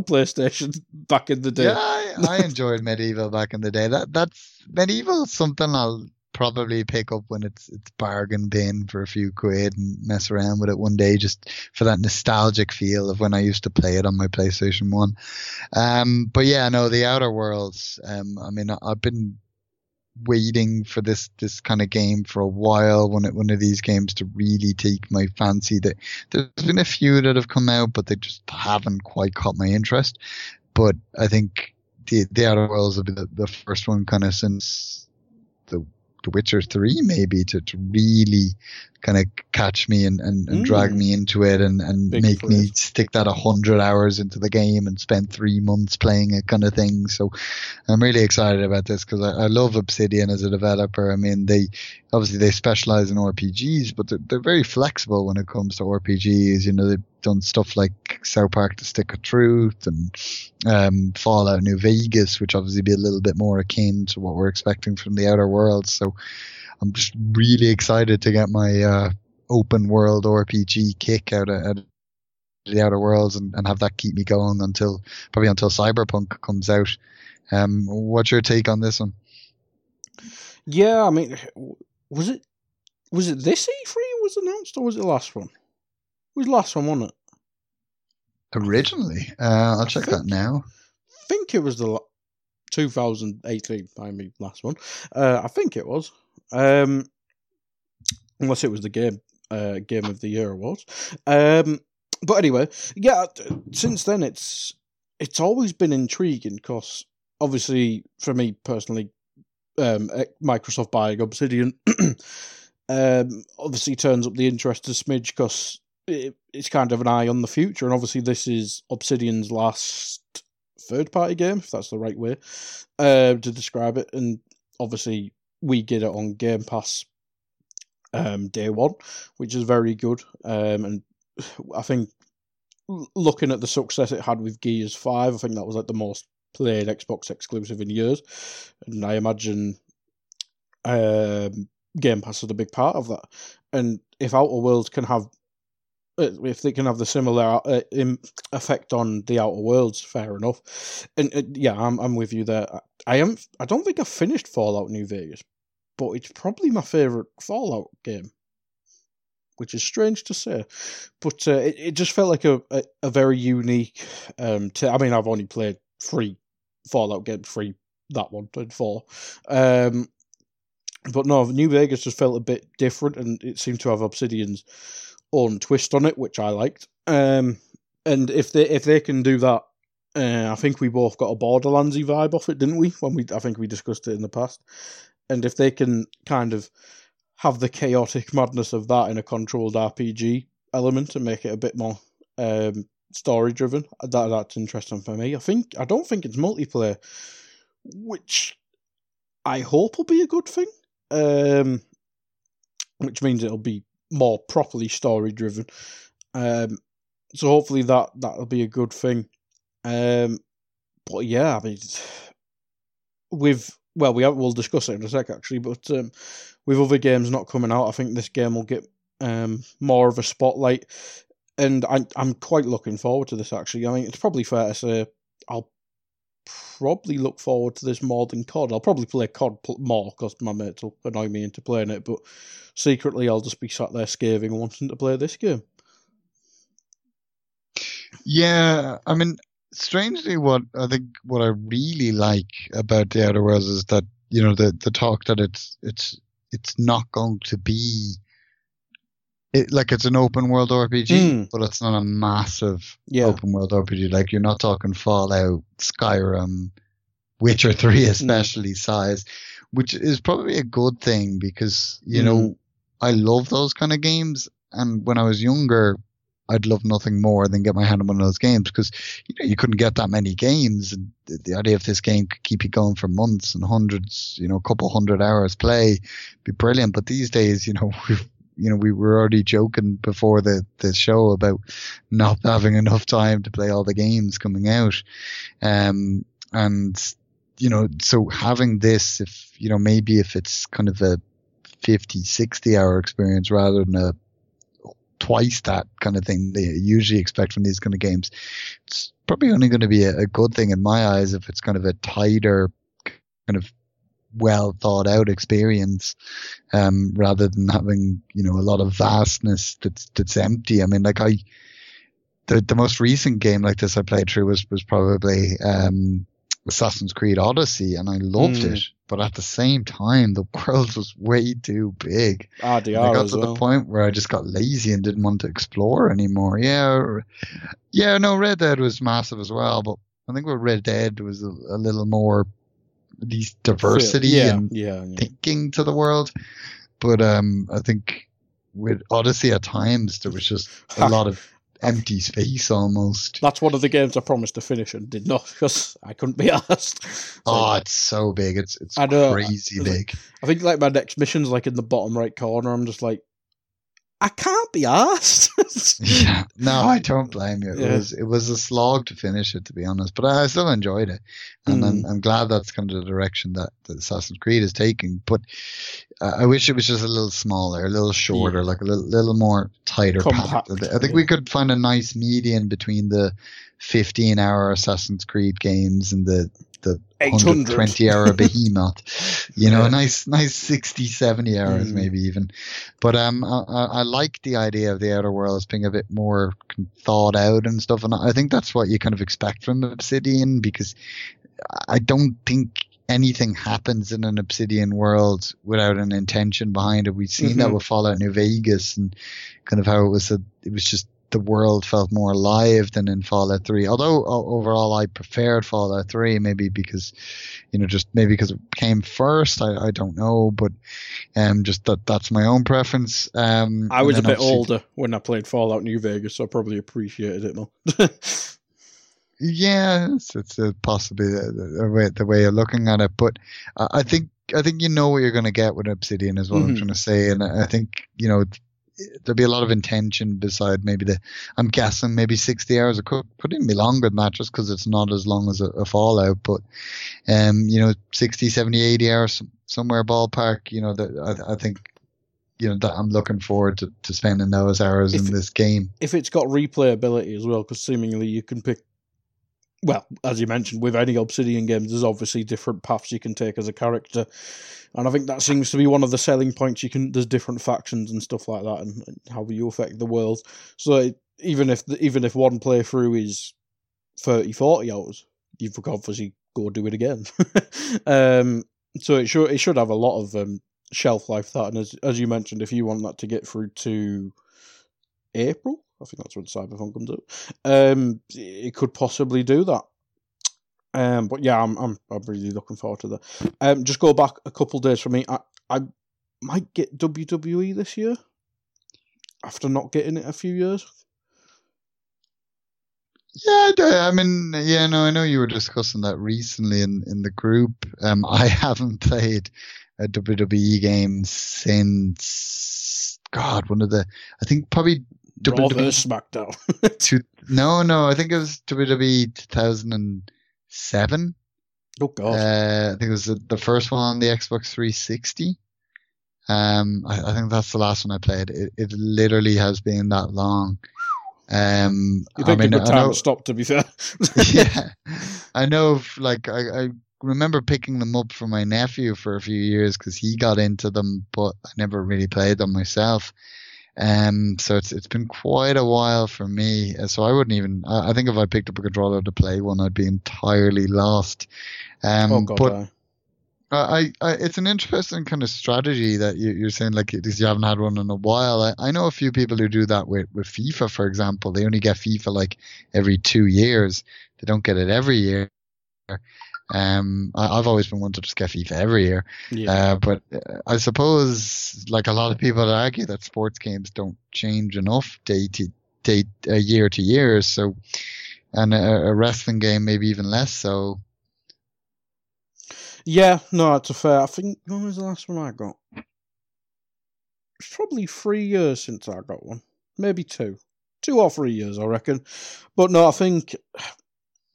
PlayStation back in the day. Yeah, I enjoyed Medieval back in the day. That's Medieval, something I'll probably pick up when it's bargain bin for a few quid and mess around with it one day, just for that nostalgic feel of when I used to play it on my PlayStation 1. But yeah, no, The Outer Worlds. I mean, I've been waiting for this kind of game for a while, one of these games to really take my fancy. That there's been a few that have come out, but they just haven't quite caught my interest. But I think The Outer Worlds will be the first one kind of since The Witcher 3 maybe to really kind of catch me and drag me into it and make me stick that 100 hours into the game and spend 3 months playing it kind of thing. So I'm really excited about this because I love Obsidian as a developer. I mean, they specialize in RPGs, but they're very flexible when it comes to RPGs. You know, they've done stuff like South Park: The Stick of Truth and Fallout New Vegas, which obviously be a little bit more akin to what we're expecting from The Outer Worlds. So I'm just really excited to get my open world RPG kick out of The Outer Worlds and have that keep me going until Cyberpunk comes out. What's your take on this one? Yeah, I mean, was it this E3 was announced or was it the last one? It was the last one, wasn't it? Originally, I'll check that now. I think it was the 2018. I mean, last one. I think it was. Unless it was the Game of the Year awards. But anyway, yeah. Since then, it's always been intriguing because obviously, for me personally, Microsoft buying Obsidian obviously turns up the interest a smidge because it's kind of an eye on the future, and obviously this is Obsidian's last third-party game, if that's the right way to describe it, and obviously we get it on Game Pass day one, which is very good, and I think looking at the success it had with Gears 5, I think that was like the most played Xbox exclusive in years, and I imagine Game Pass is a big part of that. And if Outer Worlds can have, if they can have the similar effect on The Outer Worlds, fair enough. And yeah, I'm with you there. I don't think I finished Fallout New Vegas, but it's probably my favorite Fallout game, which is strange to say, but it just felt like a very unique. I mean, I've only played 3 Fallout games, 3 that one and 4. But no, New Vegas just felt a bit different, and it seemed to have Obsidian's own twist on it, which I liked. And if they can do that, I think we both got a Borderlands-y vibe off it, didn't we? I think we discussed it in the past. And if they can kind of have the chaotic madness of that in a controlled RPG element and make it a bit more story driven, that's interesting for me. I don't think it's multiplayer, which I hope will be a good thing. Which means it'll be more properly story driven. So hopefully that'll be a good thing. But yeah, I mean, we'll discuss it in a sec actually, but with other games not coming out, I think this game will get more of a spotlight. And I'm quite looking forward to this, actually. I mean, it's probably fair to say I'll probably look forward to this more than COD. I'll probably play COD more because my mates will annoy me into playing it, but secretly I'll just be sat there scathing and wanting to play this game. Yeah, I mean, strangely, what I really like about The Outer Worlds is that, you know, the talk that it's not going to be... it's an open world RPG, but it's not a massive open world RPG. Like, you're not talking Fallout, Skyrim, Witcher 3 especially size, which is probably a good thing because, you know, I love those kind of games. And when I was younger, I'd love nothing more than get my hand on one of those games because, you know, you couldn't get that many games. And the idea of this game could keep you going for months and hundreds, you know, a couple 100 hours play, be brilliant. But these days, you know, we've you know, we were already joking before the show about not having enough time to play all the games coming out. And, you know, so having this, if, you know, maybe if it's kind of a 50, 60 hour experience rather than a twice that kind of thing they usually expect from these kind of games, it's probably only going to be a good thing in my eyes if it's kind of a tighter, kind of well thought out experience, rather than having, you know, a lot of vastness that's empty. I mean, like the most recent game like this I played through was probably Assassin's Creed Odyssey, and I loved it, but at the same time the world was way too big. I got to the point where I just got lazy and didn't want to explore anymore. No, Red Dead was massive as well, but I think with Red Dead was a little more these diversity thinking to the world. But I think with Odyssey at times there was just a lot of empty space almost. That's one of the games I promised to finish and did not, because I couldn't be asked. It's so big. It's crazy big. I think like my next mission's like in the bottom right corner. I'm just like, I can't be asked. No, I don't blame you. It was a slog to finish it, to be honest, but I still enjoyed it, and I'm glad that's kind of the direction that Assassin's Creed is taking. But I wish it was just a little smaller, a little shorter, like a little more tighter. Compact, I think we could find a nice median between the 15-hour Assassin's Creed games and the 120 hour behemoth, you know, nice 60, 70 hours maybe even. But I like the idea of The Outer Worlds being a bit more thought out and stuff, and I think that's what you kind of expect from Obsidian, because I don't think anything happens in an Obsidian world without an intention behind it. We've seen that with Fallout New Vegas, and kind of how it was just the world felt more alive than in Fallout 3. Although overall I preferred Fallout 3, maybe because, you know, just maybe because it came first. I don't know, but just that's my own preference. I was a bit older when I played Fallout New Vegas, so I probably appreciated it more. Yeah, it's possibly the way of looking at it, but I think you know what you're going to get with Obsidian is what I'm trying to say, and I think, you know, there'll be a lot of intention beside maybe I'm guessing maybe 60 hours. It could even be longer than that, just because it's not as long as a Fallout, but, you know, 60, 70, 80 hours, somewhere ballpark, you know, that I think, you know, that I'm looking forward to spending those hours in this game. If it's got replayability as well, because seemingly you can pick, well, as you mentioned, with any Obsidian games, there's obviously different paths you can take as a character. And I think that seems to be one of the selling points. There's different factions and stuff like that, and how you affect the world. So even if one playthrough is 30, 40 hours, you could obviously go do it again. So it should have a lot of shelf life, that. And as you mentioned, if you want that to get through to April, I think that's when Cyberpunk comes out, it could possibly do that. But yeah, I'm really looking forward to that. Just go back a couple days for me. I might get WWE this year after not getting it a few years. Yeah, I mean, yeah, no, I know you were discussing that recently in the group. I haven't played a WWE game since I think probably Raw vs. SmackDown. I think it was WWE 2007. Oh God! I think it was the first one on the Xbox 360. I think that's the last one I played. It literally has been that long. You think the time stopped? To be fair, yeah, I know. Like I remember picking them up for my nephew for a few years because he got into them, but I never really played them myself. So it's been quite a while for me. So I wouldn't even. I think if I picked up a controller to play one, I'd be entirely lost. It's an interesting kind of strategy that you're saying, like, because you haven't had one in a while. I know a few people who do that with FIFA, for example. They only get FIFA like every 2 years. They don't get it every year. I've always been one to just get FIFA every year, but I suppose, like, a lot of people argue that sports games don't change enough year to year, so, and a wrestling game maybe even less so. Yeah, no, that's a fair. I think, when was the last one I got? It's probably 3 years since I got one. Maybe two. 2 or 3 years, I reckon. But no, I think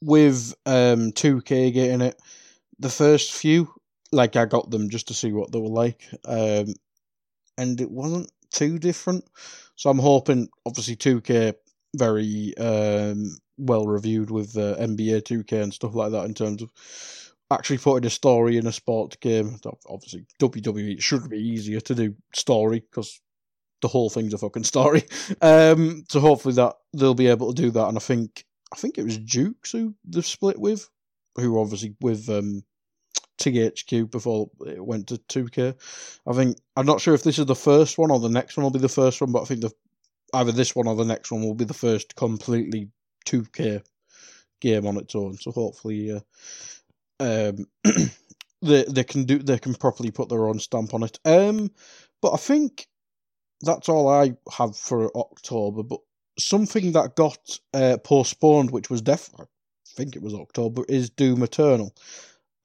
with 2K getting it, the first few, like, I got them just to see what they were like. And it wasn't too different. So I'm hoping, obviously, 2K very well-reviewed with NBA 2K and stuff like that in terms of actually putting a story in a sports game. Obviously, WWE, it should be easier to do story because the whole thing's a fucking story. So hopefully that they'll be able to do that. And I think it was Jukes who they've split with, who obviously with THQ before it went to 2K. I'm not sure if this is the first one or the next one will be the first one, but I think either this one or the next one will be the first completely 2K game on its own. So hopefully they can properly put their own stamp on it. But I think that's all I have for October. But something that got postponed, which was definitely, I think it was October, is Doom Eternal.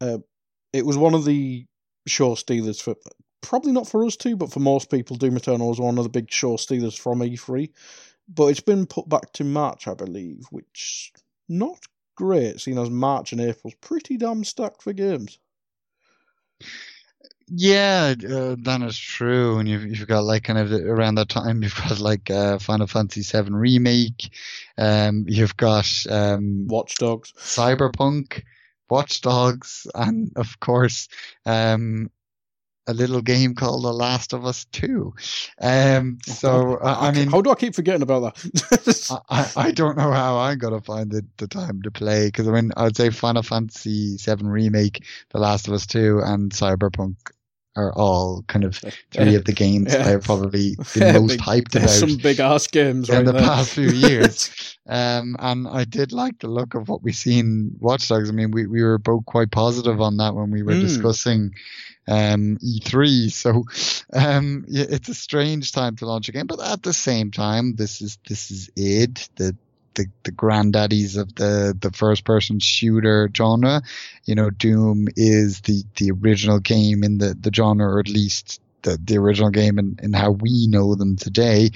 It was one of the show stealers for, probably not for us two, but for most people, Doom Eternal was one of the big show stealers from E3. But it's been put back to March, I believe, which not great, seeing as March and April's pretty damn stacked for games. Yeah, that is true. And you've got, like, kind of around that time, you've got, like, Final Fantasy VII Remake. You've got Watch Dogs, Cyberpunk, Watch Dogs, and of course a little game called The Last of Us 2. I mean, how do I keep forgetting about that? I don't know how I'm going to find the time to play, because I mean, I'd say Final Fantasy VII Remake, The Last of Us 2, and Cyberpunk are all kind of three of the games that are probably the most hyped about. Some big ass games in the past few years. And I did like the look of what we see in Watch Dogs. I mean, we were both quite positive on that when we were discussing E3. So it's a strange time to launch a game, but at the same time, this is it. The granddaddies of the first person shooter genre, you know, Doom is the original game in the genre, or at least the original game in how we know them today.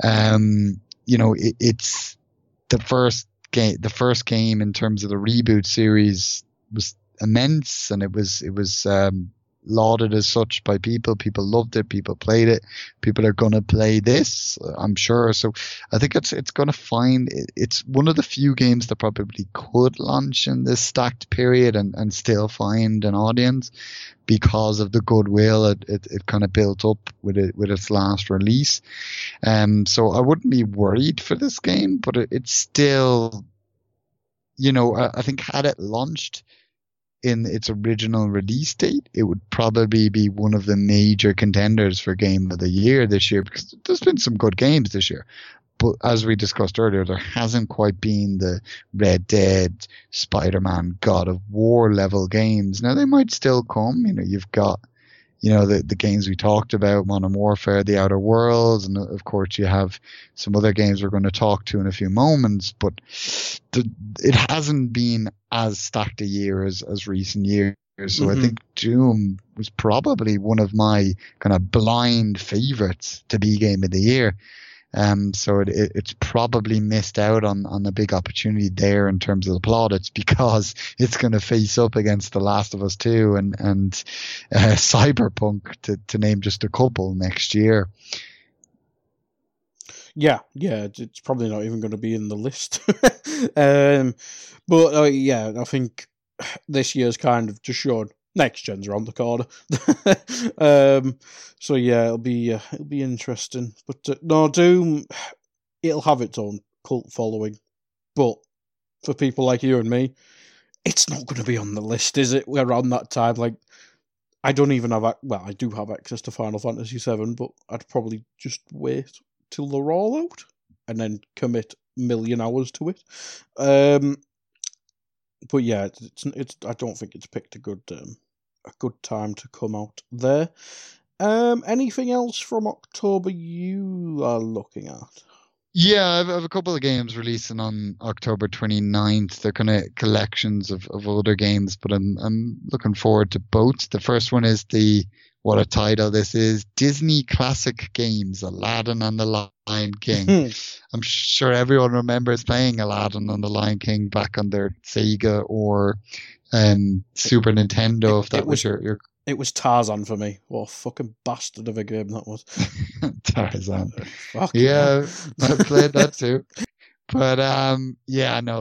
You know, it's the first game in terms of the reboot series was immense, and it was lauded as such by people loved it, people played it, people are going to play this, I'm sure. So I think it's going to find, it's one of the few games that probably could launch in this stacked period and still find an audience because of the goodwill it kind of built up with its last release. So I wouldn't be worried for this game, but it's still, you know, I think had it launched in its original release date, it would probably be one of the major contenders for Game of the Year this year, because there's been some good games this year. But as we discussed earlier, there hasn't quite been the Red Dead, Spider-Man, God of War level games. Now, they might still come. You know, you've got, you know, the games we talked about, Modern Warfare, The Outer Worlds, and of course you have some other games we're going to talk to in a few moments, but it hasn't been as stacked a year as recent years. So I think Doom was probably one of my kind of blind favorites to be Game of the Year. So it's probably missed out on a big opportunity there in terms of the plot. It's because it's going to face up against The Last of Us 2 and Cyberpunk, to name just a couple, next year. Yeah, it's probably not even going to be in the list. But yeah, I think this year's kind of just showed next gen's around the corner. So yeah, it'll be interesting. But no, Doom, it'll have its own cult following, but for people like you and me, it's not going to be on the list, is it? We're around that time. Like, I don't even have, I do have access to Final Fantasy VII, but I'd probably just wait till they're all out and then commit a million hours to it. But yeah, it's I don't think it's picked a good time to come out there. Anything else from October you are looking at? Yeah, I have a couple of games releasing on October 29th. They're kind of collections of older games, but I'm looking forward to both. The first one is what a title this is, Disney Classic Games, Aladdin and the Lion King. I'm sure everyone remembers playing Aladdin and the Lion King back on their Sega or Super Nintendo, if that was your... It was Tarzan for me. What a fucking bastard of a game that was. Tarzan. Fuck. Yeah, I played that too. But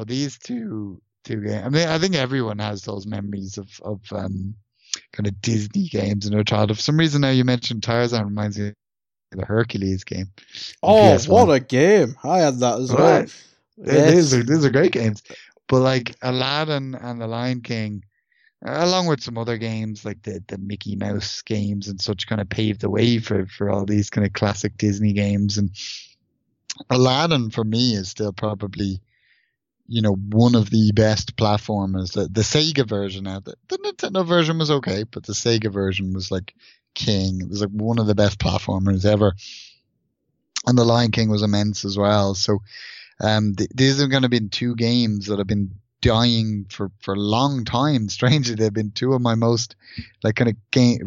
these two games. I mean, I think everyone has those memories of kind of Disney games in their childhood. For some reason, now you mentioned Tarzan reminds me of the Hercules game. Oh, what a game! I had that as well. Right. Yes. These are great games. But like Aladdin and the Lion King, along with some other games like the Mickey Mouse games and such, kind of paved the way for all these kind of classic Disney games. And Aladdin for me is still probably, one of the best platformers. The Sega version out there. The Nintendo version was okay, but the Sega version was like king. It was like one of the best platformers ever. And the Lion King was immense as well. So these are going to be two games that have been dying for a long time. Strangely, they've been two of my most like kind of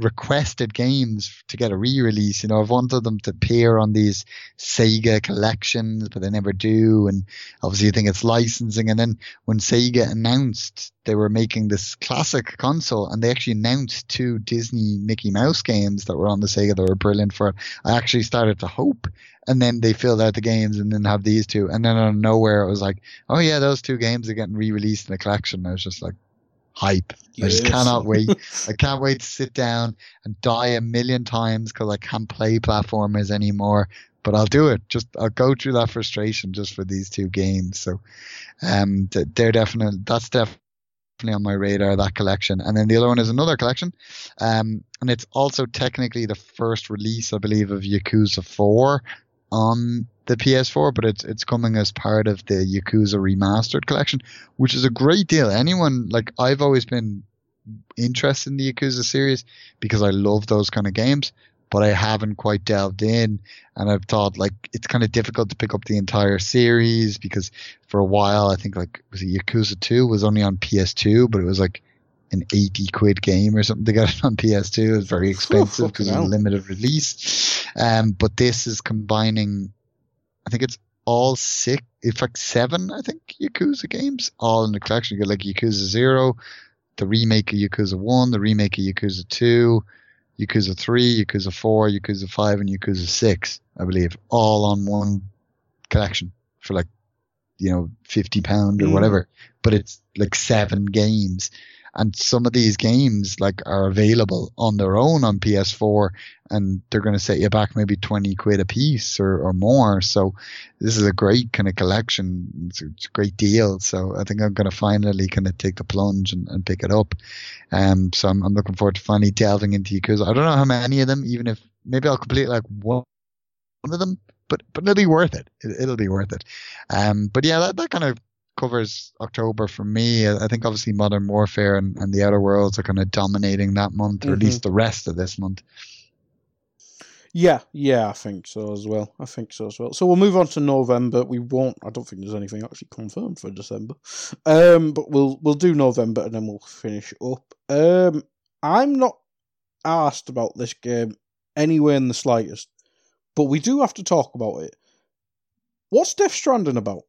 requested games to get a re-release. I've wanted them to appear on these Sega collections, but they never do. And obviously, you think it's licensing. And then when Sega announced they were making this classic console, and they actually announced two Disney Mickey Mouse games that were on the Sega that were brilliant for it, I actually started to hope. And then they filled out the games and then have these two. And then out of nowhere, it was like, oh yeah, those two games are getting re-released in a collection. I was just like, hype. Yes. I just cannot wait. I can't wait to sit down and die a million times because I can't play platformers anymore. But I'll do it. I'll go through that frustration just for these two games. So that's definitely on my radar, that collection. And then the other one is another collection, and it's also technically the first release, I believe, of Yakuza 4 on the PS4, but it's coming as part of the Yakuza Remastered collection, which is a great deal. Anyone, like, I've always been interested in the Yakuza series because I love those kind of games, but I haven't quite delved in, and I've thought, like, it's kind of difficult to pick up the entire series because for a while, I think, like, was it Yakuza 2 was only on PS2, but it was like an 80 quid game or something to get it on PS2. It was very expensive because it was a limited release. But this is combining, I think it's all six, in fact, seven, I think, Yakuza games all in the collection. You got like Yakuza 0, the remake of Yakuza 1, the remake of Yakuza 2, Yakuza 3, Yakuza 4, Yakuza 5, and Yakuza 6, I believe, all on one collection for like, £50 or whatever. But it's like seven games. And some of these games like are available on their own on PS4, and they're going to set you back maybe 20 quid a piece or more. So this is a great kind of collection. It's a great deal. So I think I'm going to finally kind of take the plunge and pick it up. So I'm looking forward to finally delving into Yakuza. I don't know how many of them, even if maybe I'll complete like one of them, but it'll be worth it. It'll be worth it. But yeah, that kind of covers October for me. I think obviously Modern Warfare and The Outer Worlds are kind of dominating that month, or at least the rest of this month. Yeah, I think so as well. So we'll move on to November. I don't think there's anything actually confirmed for December. But we'll do November and then we'll finish up. I'm not asked about this game anywhere in the slightest, but we do have to talk about it. What's Death Stranding about?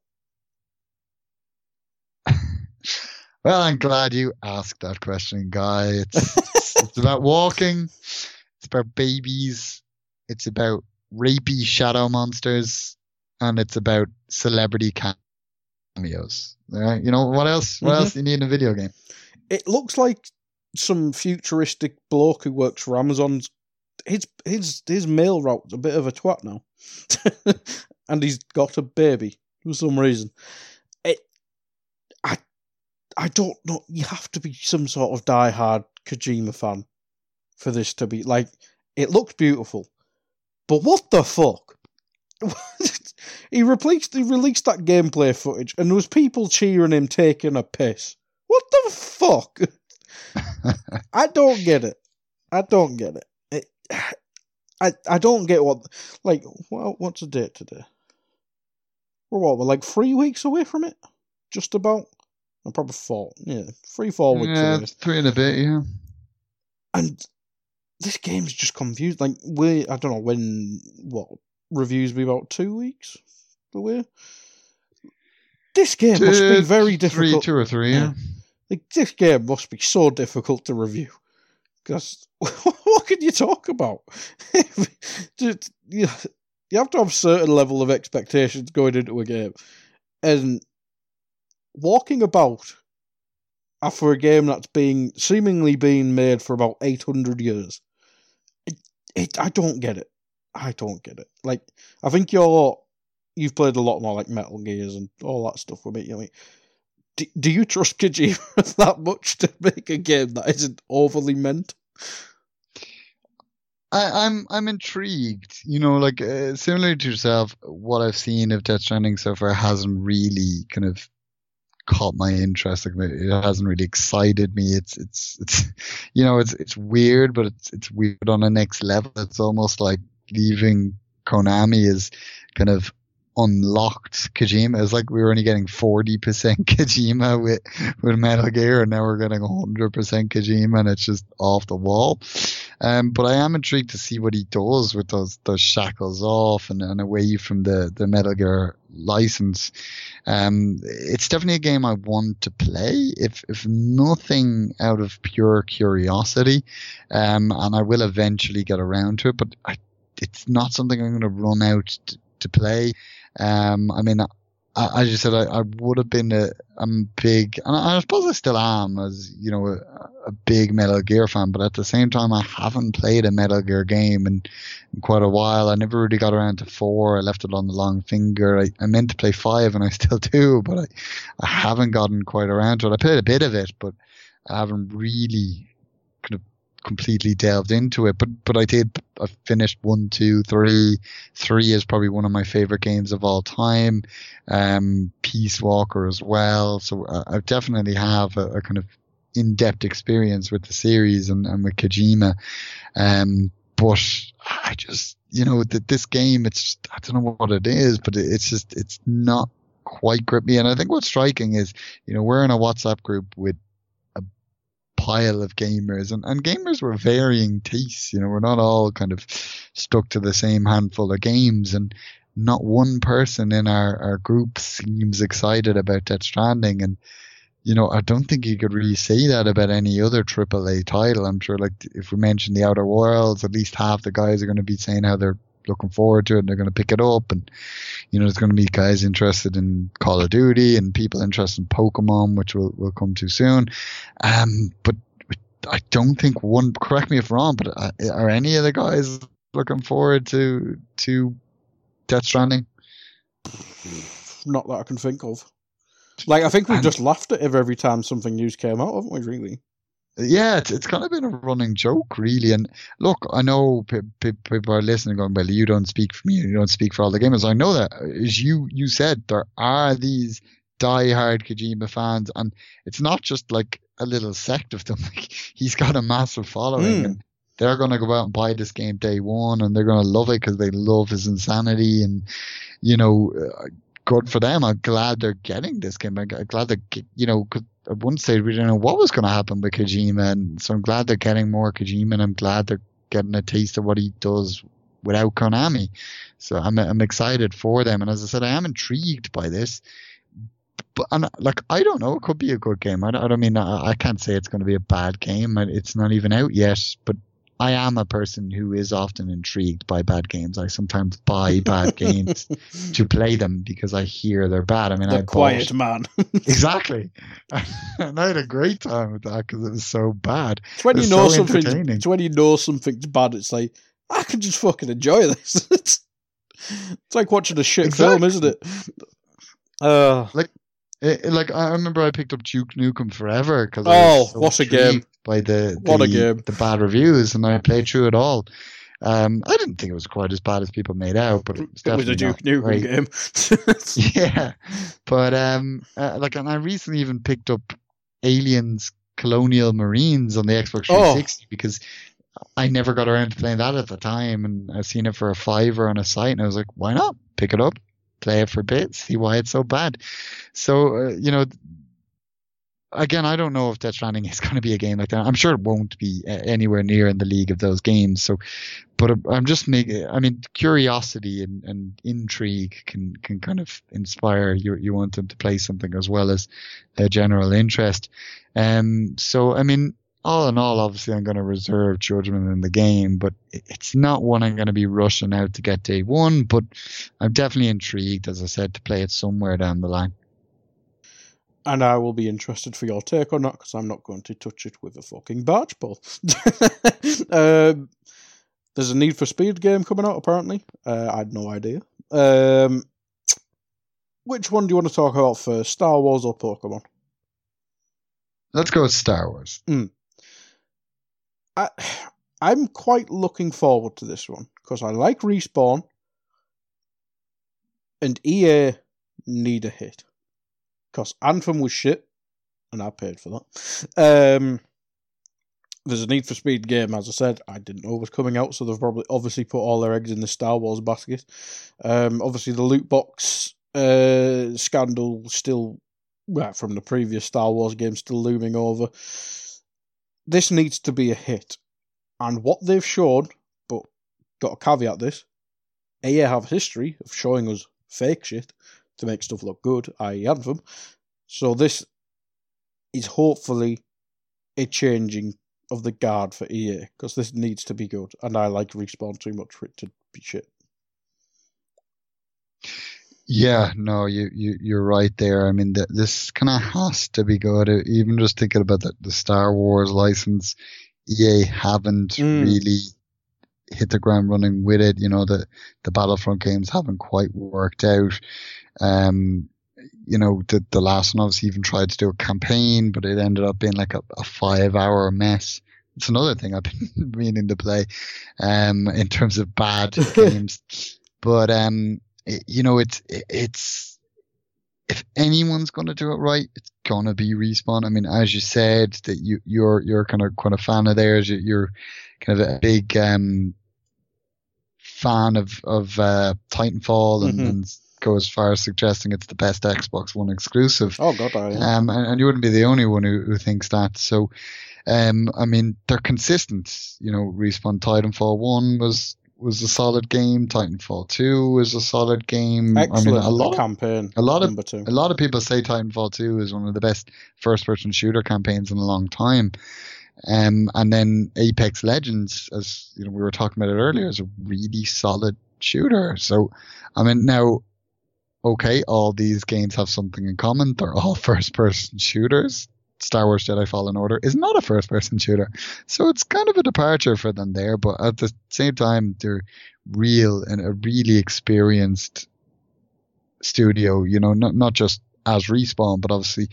Well, I'm glad you asked that question, Guy. It's about walking. It's about babies. It's about rapey shadow monsters. And it's about celebrity cameos. Right? What else? What else do you need in a video game? It looks like some futuristic bloke who works for Amazon's... His mail route's a bit of a twat now. And he's got a baby for some reason. I don't know. You have to be some sort of diehard Kojima fan for this to be like. It looks beautiful, but what the fuck? He released that gameplay footage, and there was people cheering him taking a piss. What the fuck? I don't get it. I don't get what. Like, well, what's the date today? we're like 3 weeks away from it? Just about? No, probably four. Yeah, 3-4 weeks away. Yeah, 3 and a bit, yeah. And this game's just confused. Like, I don't know when, what, reviews be about 2 weeks away? This game must be very difficult. Two or three, yeah. Like, this game must be so difficult to review. Because what can you talk about? You have to have a certain level of expectations going into a game. And walking about after a game that's being seemingly being made for about 800 years, I don't get it. I don't get it. Like, I think you've played a lot more like Metal Gears and all that stuff with me. I mean, do you trust Kojima that much to make a game that isn't overly meant? I'm intrigued. You know, like, similar to yourself, what I've seen of Death Stranding so far hasn't really kind of caught my interest. Like, it hasn't really excited me. It's you know, it's weird, but it's weird on the next level. It's almost like leaving Konami is kind of unlocked Kojima. It's like we were only getting 40% Kojima with Metal Gear, and now we're getting 100% Kojima, and it's just off the wall. But I am intrigued to see what he does with those shackles off and away from the Metal Gear license. It's definitely a game I want to play, if nothing out of pure curiosity, and I will eventually get around to it, but it's not something I'm going to run out to play. I mean, I just said I would have been a big, and I suppose I still am, as you know, a big Metal Gear fan, but at the same time, I haven't played a Metal Gear game in quite a while. I never really got around to 4. I left it on the long finger. I meant to play 5, and I still do, but I haven't gotten quite around to it. I played a bit of it, but I haven't really kind of completely delved into it, but I finished 1, 2, 3. 3 is probably one of my favorite games of all time. Peace Walker as well. So I definitely have a kind of in-depth experience with the series and with Kojima. But I just, you know, this game, it's, I don't know what it is, but it's not quite gripped me. And I think what's striking is, you know, we're in a WhatsApp group with pile of gamers, and gamers were varying tastes. You know, we're not all kind of stuck to the same handful of games, and not one person in our group seems excited about Death Stranding. And you know, I don't think you could really say that about any other AAA title. I'm sure, like, if we mention The Outer Worlds, at least half the guys are going to be saying how they're looking forward to it, and they're going to pick it up. And you know, there's going to be guys interested in Call of Duty and people interested in Pokemon, which will come to soon. But I don't think one, correct me if wrong, but are any of the guys looking forward to Death Stranding? Not that I can think of. Like, I think we've just laughed at it every time something new came out, haven't we, really? Yeah, it's kind of been a running joke, really. And look, I know people are listening going, well, you don't speak for me and you don't speak for all the gamers. I know that. As you said, there are these diehard Kojima fans, and it's not just like a little sect of them. Like, he's got a massive following, and they're going to go out and buy this game day one, and they're going to love it because they love his insanity. And, you know, good for them. I'm glad they're getting this game. I'm glad they're, you know, because at one stage we didn't know what was going to happen with Kojima, and so I'm glad they're getting more Kojima, and I'm glad they're getting a taste of what he does without Konami. So I'm excited for them, and as I said, I am intrigued by this. But like, I don't know, it could be a good game. I can't say it's going to be a bad game. It's not even out yet, but I am a person who is often intrigued by bad games. I sometimes buy bad games to play them because I hear they're bad. I mean, I Quiet Man. Exactly. And I had a great time with that because it was so bad. It's when you know something's bad, it's like, I can just fucking enjoy this. It's like watching a shit film, isn't it? Like, I remember I picked up Duke Nukem Forever because what a game! By the bad reviews, and I played through it all. I didn't think it was quite as bad as people made out, but it was a Duke Nukem game. Yeah, but like, and I recently even picked up Aliens: Colonial Marines on the Xbox 360 because I never got around to playing that at the time, and I've seen it for a $5 on a site, and I was like, why not pick it up? play it for a bit, see why it's so bad. So, you know, again, I don't know if Death Stranding is going to be a game like that. I'm sure it won't be anywhere near in the league of those games. So, but I'm just making, I mean, curiosity and intrigue can kind of inspire you. You want them to play something as well as a general interest. So, I mean, all in all, obviously, I'm going to reserve judgment in the game, but it's not one I'm going to be rushing out to get day one. But I'm definitely intrigued, as I said, to play it somewhere down the line. And I will be interested for your take on that, because I'm not going to touch it with a fucking barge pole. There's a Need for Speed game coming out, apparently. I had no idea. Which one do you want to talk about first, Star Wars or Pokemon? Let's go with Star Wars. I'm quite looking forward to this one, because I like Respawn, and EA need a hit. Because Anthem was shit, and I paid for that. There's a Need for Speed game, as I said. I didn't know it was coming out, so they've probably obviously put all their eggs in the Star Wars basket. Obviously, the loot box scandal still, well, from the previous Star Wars game, still looming over. This needs to be a hit. And what they've shown, but got to caveat this, EA have a history of showing us fake shit to make stuff look good, i.e. Anthem. So this is hopefully a changing of the guard for EA, because this needs to be good, and I like Respawn too much for it to be shit. Yeah, no, you're right there. I mean, this kind of has to be good. Even just thinking about the Star Wars license, EA haven't really hit the ground running with it. You know, the Battlefront games haven't quite worked out. You know, the last one obviously even tried to do a campaign, but it ended up being like a 5-hour mess. It's another thing I've been meaning to play, in terms of bad games. But, you know, it's if anyone's going to do it right, it's going to be Respawn. I mean, as you said, that you're kind of quite a fan of theirs. You're kind of a big, fan of Titanfall and go as far as suggesting it's the best Xbox One exclusive. Oh god, I am. And you wouldn't be the only one who thinks that. So, I mean, they're consistent. You know, Respawn. Titanfall 1 was a solid game. Titanfall 2 was a solid game. Excellent. I mean, a lot of people say Titanfall 2 is one of the best first-person shooter campaigns in a long time. And then Apex Legends, as you know, we were talking about it earlier, is a really solid shooter. So, I mean, now, okay, all these games have something in common. They're all first-person shooters. Star Wars Jedi Fallen Order is not a first-person shooter. So it's kind of a departure for them there. But at the same time, they're real and a really experienced studio, you know, not just as Respawn, but obviously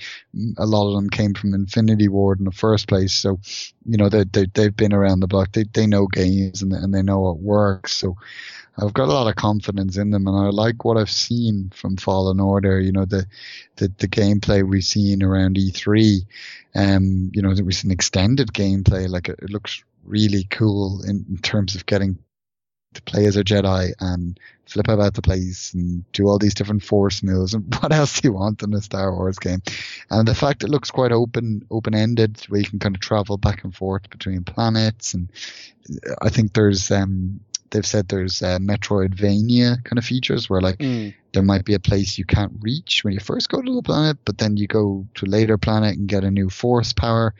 a lot of them came from Infinity Ward in the first place. So, you know, they've been around the block. They know games and they know what works. So I've got a lot of confidence in them, and I like what I've seen from Fallen Order. You know, the gameplay we've seen around E3, you know, there was an extended gameplay. Like it looks really cool in terms of getting to play as a Jedi and flip about the place and do all these different force moves and what else do you want in a Star Wars game. And the fact it looks quite open-ended, where you can kind of travel back and forth between planets. And I think there's they've said there's Metroidvania kind of features where, like, there might be a place you can't reach when you first go to the planet, but then you go to a later planet and get a new force power.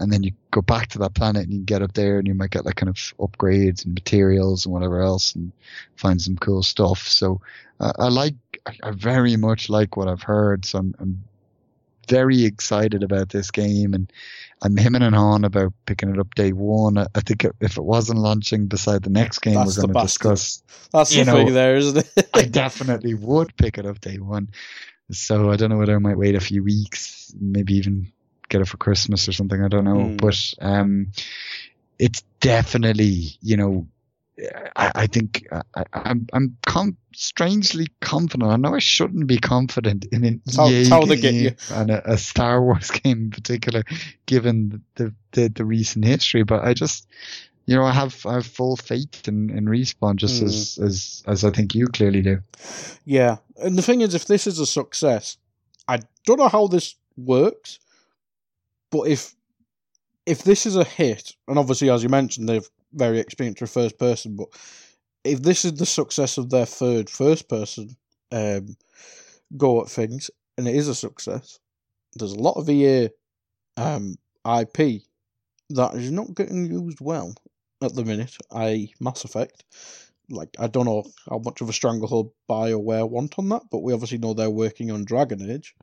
And then you go back to that planet and you get up there and you might get like kind of upgrades and materials and whatever else and find some cool stuff. So I very much like what I've heard. So I'm very excited about this game, and I'm hemming and hawing about picking it up day one. I think if it wasn't launching beside the next game we're going to discuss, that's the thing there, isn't it? I definitely would pick it up day one. So I don't know whether I might wait a few weeks, maybe even get it for Christmas or something, I don't know. But it's definitely, you know, I think I'm strangely confident. I know I shouldn't be confident in an EA game and a Star Wars game in particular, given the recent history, but I just you know, I have full faith in Respawn, just as I think you clearly do. Yeah, and the thing is, if this is a success, I don't know how this works, but if this is a hit, and obviously, as you mentioned, they've very experienced with first person, but if this is the success of their third first person go at things, and it is a success, there's a lot of EA IP that is not getting used well at the minute, i.e. Mass Effect. Like, I don't know how much of a stranglehold BioWare want on that, but we obviously know they're working on Dragon Age.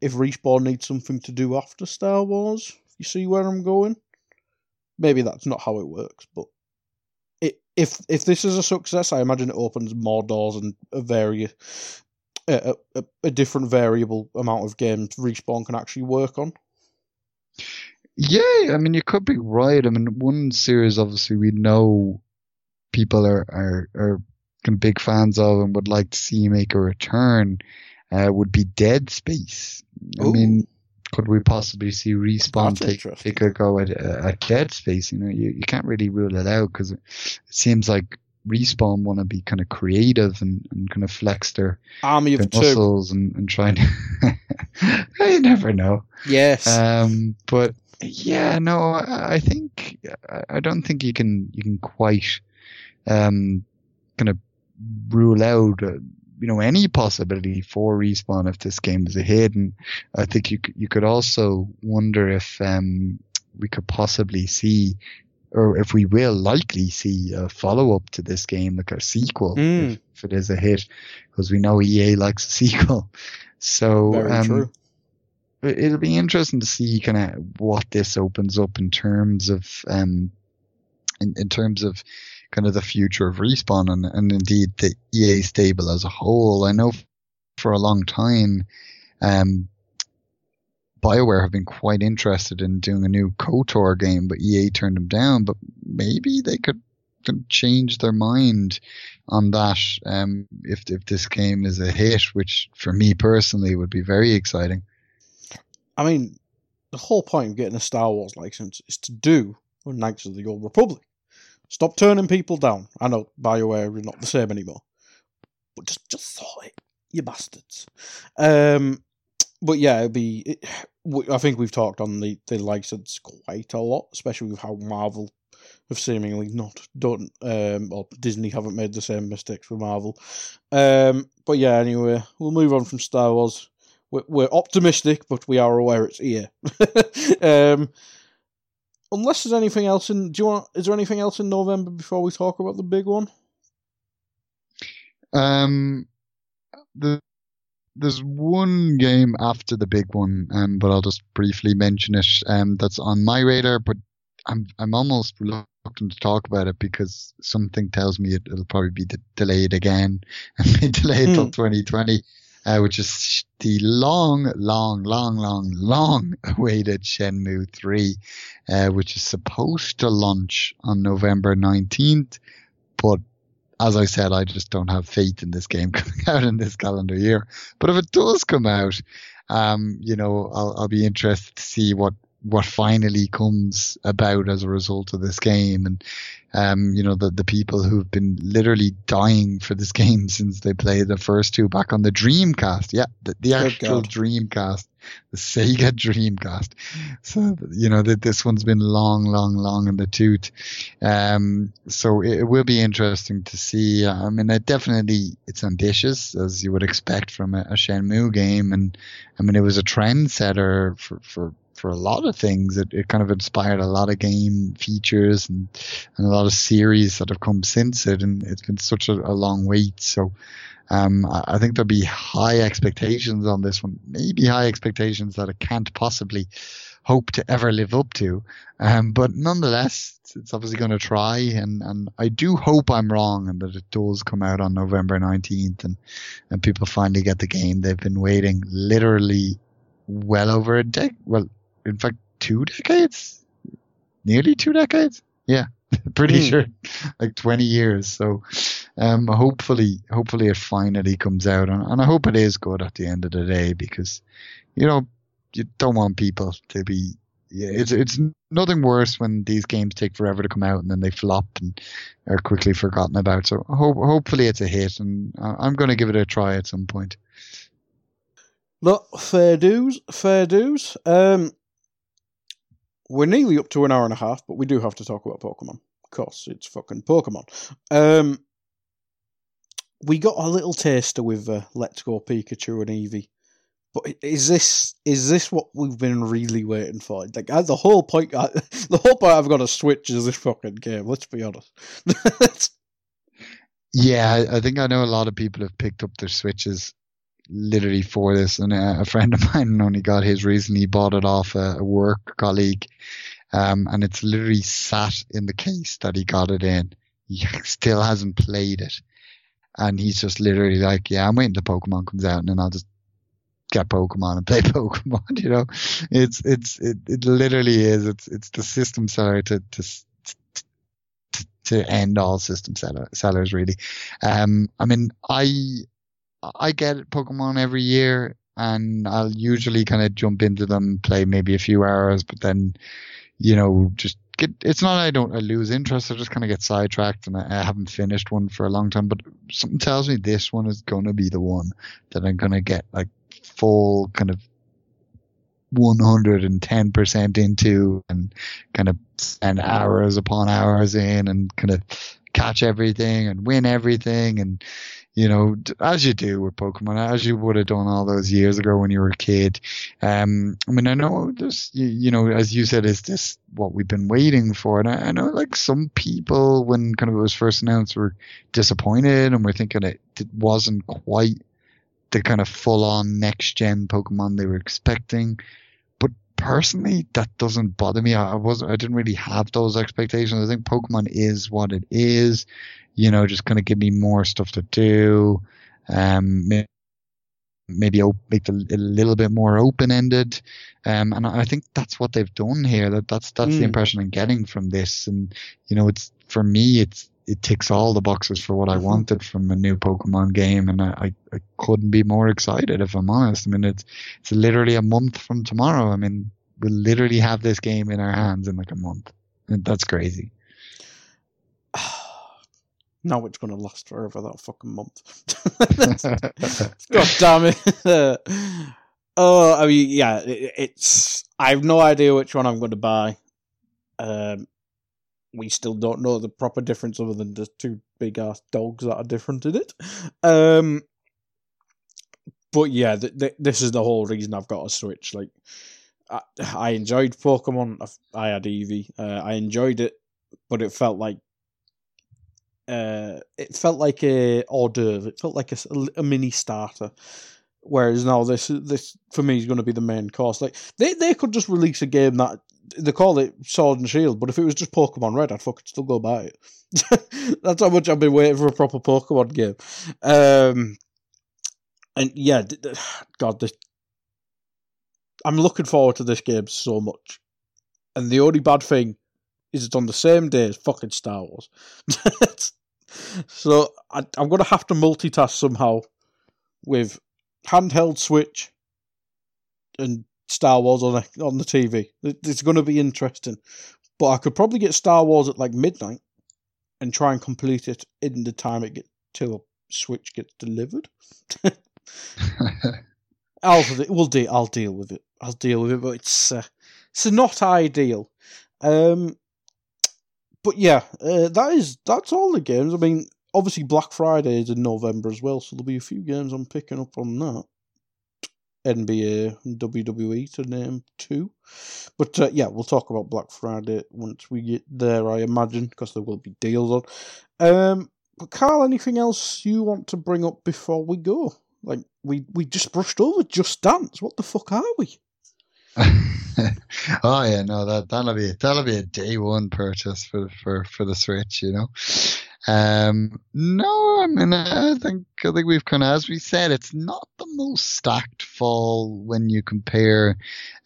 If Respawn needs something to do after Star Wars, you see where I'm going? Maybe that's not how it works, but if this is a success, I imagine it opens more doors and a different variable amount of games Respawn can actually work on. Yeah, I mean, you could be right. I mean, one series, obviously, we know people are big fans of and would like to see make a return would be Dead Space. Ooh. I mean, could we possibly see Respawn take a go at Dead Space? You know, you can't really rule it out, because it seems like Respawn want to be kind of creative and kind of flex their muscles and try to... You never know. Yes. But yeah, no, I don't think you can quite kind of rule out any possibility for Respawn if this game is a hit. And I think you could also wonder if we could possibly see, or if we will likely see, a follow-up to this game, like a sequel, if it is a hit, because we know EA likes a sequel. So true. It'll be interesting to see kind of what this opens up in terms of kind of the future of Respawn and indeed the EA stable as a whole. I know for a long time, BioWare have been quite interested in doing a new KOTOR game, but EA turned them down. But maybe they could change their mind on that if this game is a hit, which for me personally would be very exciting. I mean, the whole point of getting a Star Wars license is to do Knights of the Old Republic. Stop turning people down. I know BioWare is not the same anymore, but just sort it, you bastards. But yeah, I think we've talked on the license quite a lot, especially with how Marvel have seemingly not done, or Disney haven't made the same mistakes with Marvel. But yeah, anyway, we'll move on from Star Wars. We're optimistic, but we are aware it's EA. Unless there's anything else is there anything else in November before we talk about the big one? There's one game after the big one, but I'll just briefly mention it. That's on my radar, but I'm almost reluctant to talk about it because something tells me it'll probably be delayed again and be delayed till 2020, which is the long awaited Shenmue 3, which is supposed to launch on November 19th, but as I said, I just don't have faith in this game coming out in this calendar year. But if it does come out, I'll be interested to see what finally comes about as a result of this game. And, the people who've been literally dying for this game since they played the first two back on the Dreamcast. Yeah, the actual Dreamcast, the Sega Dreamcast. So, this one's been long in the tooth. So it will be interesting to see. I mean, it's ambitious, as you would expect from a Shenmue game. And, I mean, it was a trendsetter for a lot of things. It kind of inspired a lot of game features and a lot of series that have come since it, and it's been such a long wait. So I think there'll be high expectations on this one, maybe high expectations that it can't possibly hope to ever live up to. But nonetheless, it's obviously going to try, and I do hope I'm wrong and that it does come out on November 19th and people finally get the game they've been waiting literally well over a decade. Well, in fact, 2 decades? Nearly 2 decades? Yeah, pretty sure. Like 20 years. So hopefully it finally comes out. And I hope it is good at the end of the day, because, you don't want people to be it's nothing worse when these games take forever to come out and then they flop and are quickly forgotten about. So hopefully it's a hit, and I'm going to give it a try at some point. Look, fair dues. We're nearly up to an hour and a half, but we do have to talk about Pokemon. Of course, it's fucking Pokemon. We got a little taster with Let's Go Pikachu and Eevee. But is this what we've been really waiting for? Like the whole point I've got a Switch is this fucking game. Let's be honest. Yeah, I think I know a lot of people have picked up their Switches literally for this. And a friend of mine only got his recently. He bought it off a work colleague, and it's literally sat in the case that he got it in. He still hasn't played it, and he's just literally like, "Yeah, I'm waiting till Pokemon comes out, and then I'll just get Pokemon and play Pokemon," you know. It literally is. It's the system seller to end all system sellers really. I mean, I get Pokemon every year, and I'll usually kind of jump into them, play maybe a few hours, but then, you know, just I lose interest. I just kind of get sidetracked, and I haven't finished one for a long time. But something tells me this one is going to be the one that I'm going to get like full kind of 110% into, and kind of spend hours upon hours in, and kind of catch everything and win everything, and, you know, as you do with Pokemon, as you would have done all those years ago when you were a kid. I mean, I know there's, you know, as you said, is this what we've been waiting for? And I know, like, some people, when kind of it was first announced, were disappointed and were thinking it wasn't quite the kind of full-on next-gen Pokemon they were expecting. But personally, that doesn't bother me. I didn't really have those expectations. I think Pokemon is what it is. You know, just kind of give me more stuff to do. Maybe make it a little bit more open-ended. And I think that's what they've done here. That's the impression I'm getting from this. And, you know, it's, for me, it ticks all the boxes for what I wanted from a new Pokemon game, and I couldn't be more excited, if I'm honest. I mean, it's literally a month from tomorrow. I mean, we'll literally have this game in our hands in like a month. And that's crazy. Now it's going to last forever, that fucking month. God damn it. Oh, I mean, yeah, it's... I have no idea which one I'm going to buy. We still don't know the proper difference other than the two big-ass dogs that are different in it. But yeah, this is the whole reason I've got a Switch. Like, I enjoyed Pokemon. I had Eevee. I enjoyed it, but it felt like a hors d'oeuvre. It felt like a mini starter. Whereas now this for me is going to be the main course. Like, they could just release a game that... They call it Sword and Shield, but if it was just Pokemon Red, I'd fucking still go buy it. That's how much I've been waiting for a proper Pokemon game. And yeah, God, I'm looking forward to this game so much. And the only bad thing is it's on the same day as fucking Star Wars. So I'm going to have to multitask somehow with handheld Switch and Star Wars on the TV. It's going to be interesting. But I could probably get Star Wars at like midnight and try and complete it in the time it gets till Switch gets delivered. I'll deal with it. But it's not ideal. But yeah, that's all the games. I mean, obviously Black Friday is in November as well, so there'll be a few games I'm picking up on that. NBA and WWE to name two. But yeah, we'll talk about Black Friday once we get there, I imagine, because there will be deals on. But Carl, anything else you want to bring up before we go? Like, we just brushed over Just Dance. What the fuck are we? Oh yeah, no, that'll be a day one purchase for the Switch, you know. No, I mean, I think we've kind of, as we said, it's not the most stacked fall when you compare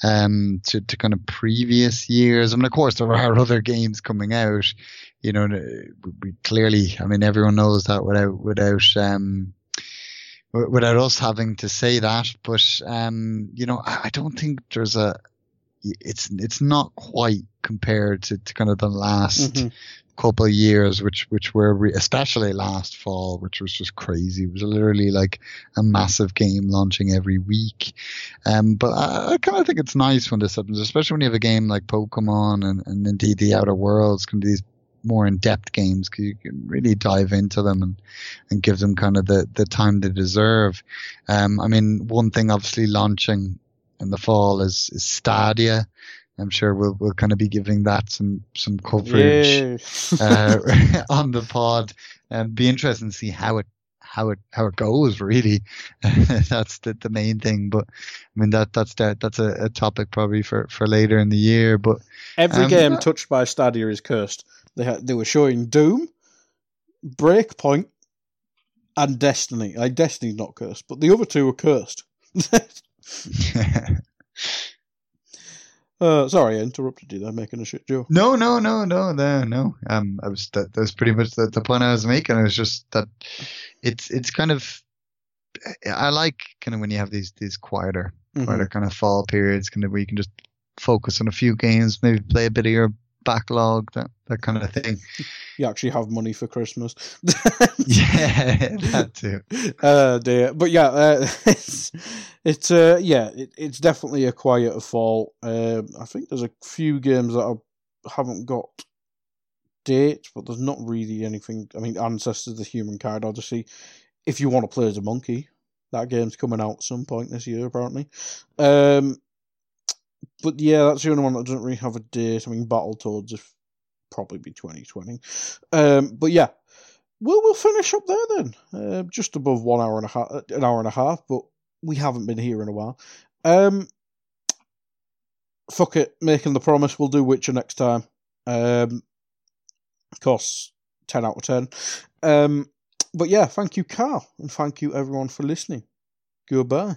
to kind of previous years. I mean, of course, there are other games coming out. You know, we clearly, I mean, everyone knows that without us having to say that. But you know, I don't think there's a it's not quite compared to kind of the last couple of years, which were especially last fall, which was just crazy. It was literally like a massive game launching every week. But I kind of think it's nice when this happens, especially when you have a game like Pokemon and indeed The Outer Worlds, can be these more in-depth games because you can really dive into them and give them kind of the time they deserve. I mean, one thing obviously launching in the fall is Stadia. I'm sure we'll kind of be giving that some coverage on the pod. Be interesting to see how it goes, really. That's the main thing. But I mean that's a topic probably for later in the year. But every game touched by Stadia is cursed. They were showing Doom, Breakpoint, and Destiny. Like, Destiny's not cursed, but the other two were cursed. Sorry, I interrupted you there, making a shit joke. No. That's pretty much the point I was making. It was just that it's kind of, I like kind of when you have these quieter kind of fall periods, kind of where you can just focus on a few games, maybe play a bit of your backlog, that kind of thing. You actually have money for Christmas. Yeah, that too. Dear. But yeah, it's definitely a quieter fall. I think there's a few games that I haven't got dates, but there's not really anything. I mean, Ancestors of the Humankind Odyssey, if you want to play as a monkey, that game's coming out some point this year apparently. But yeah, that's the only one that doesn't really have a date. I mean, Battletoads will probably be 2020. But yeah, we'll finish up there then. Just above an hour and a half, but we haven't been here in a while. Fuck it, making the promise, we'll do Witcher next time. Of course, 10 out of 10. But yeah, thank you, Carl, and thank you everyone for listening. Goodbye.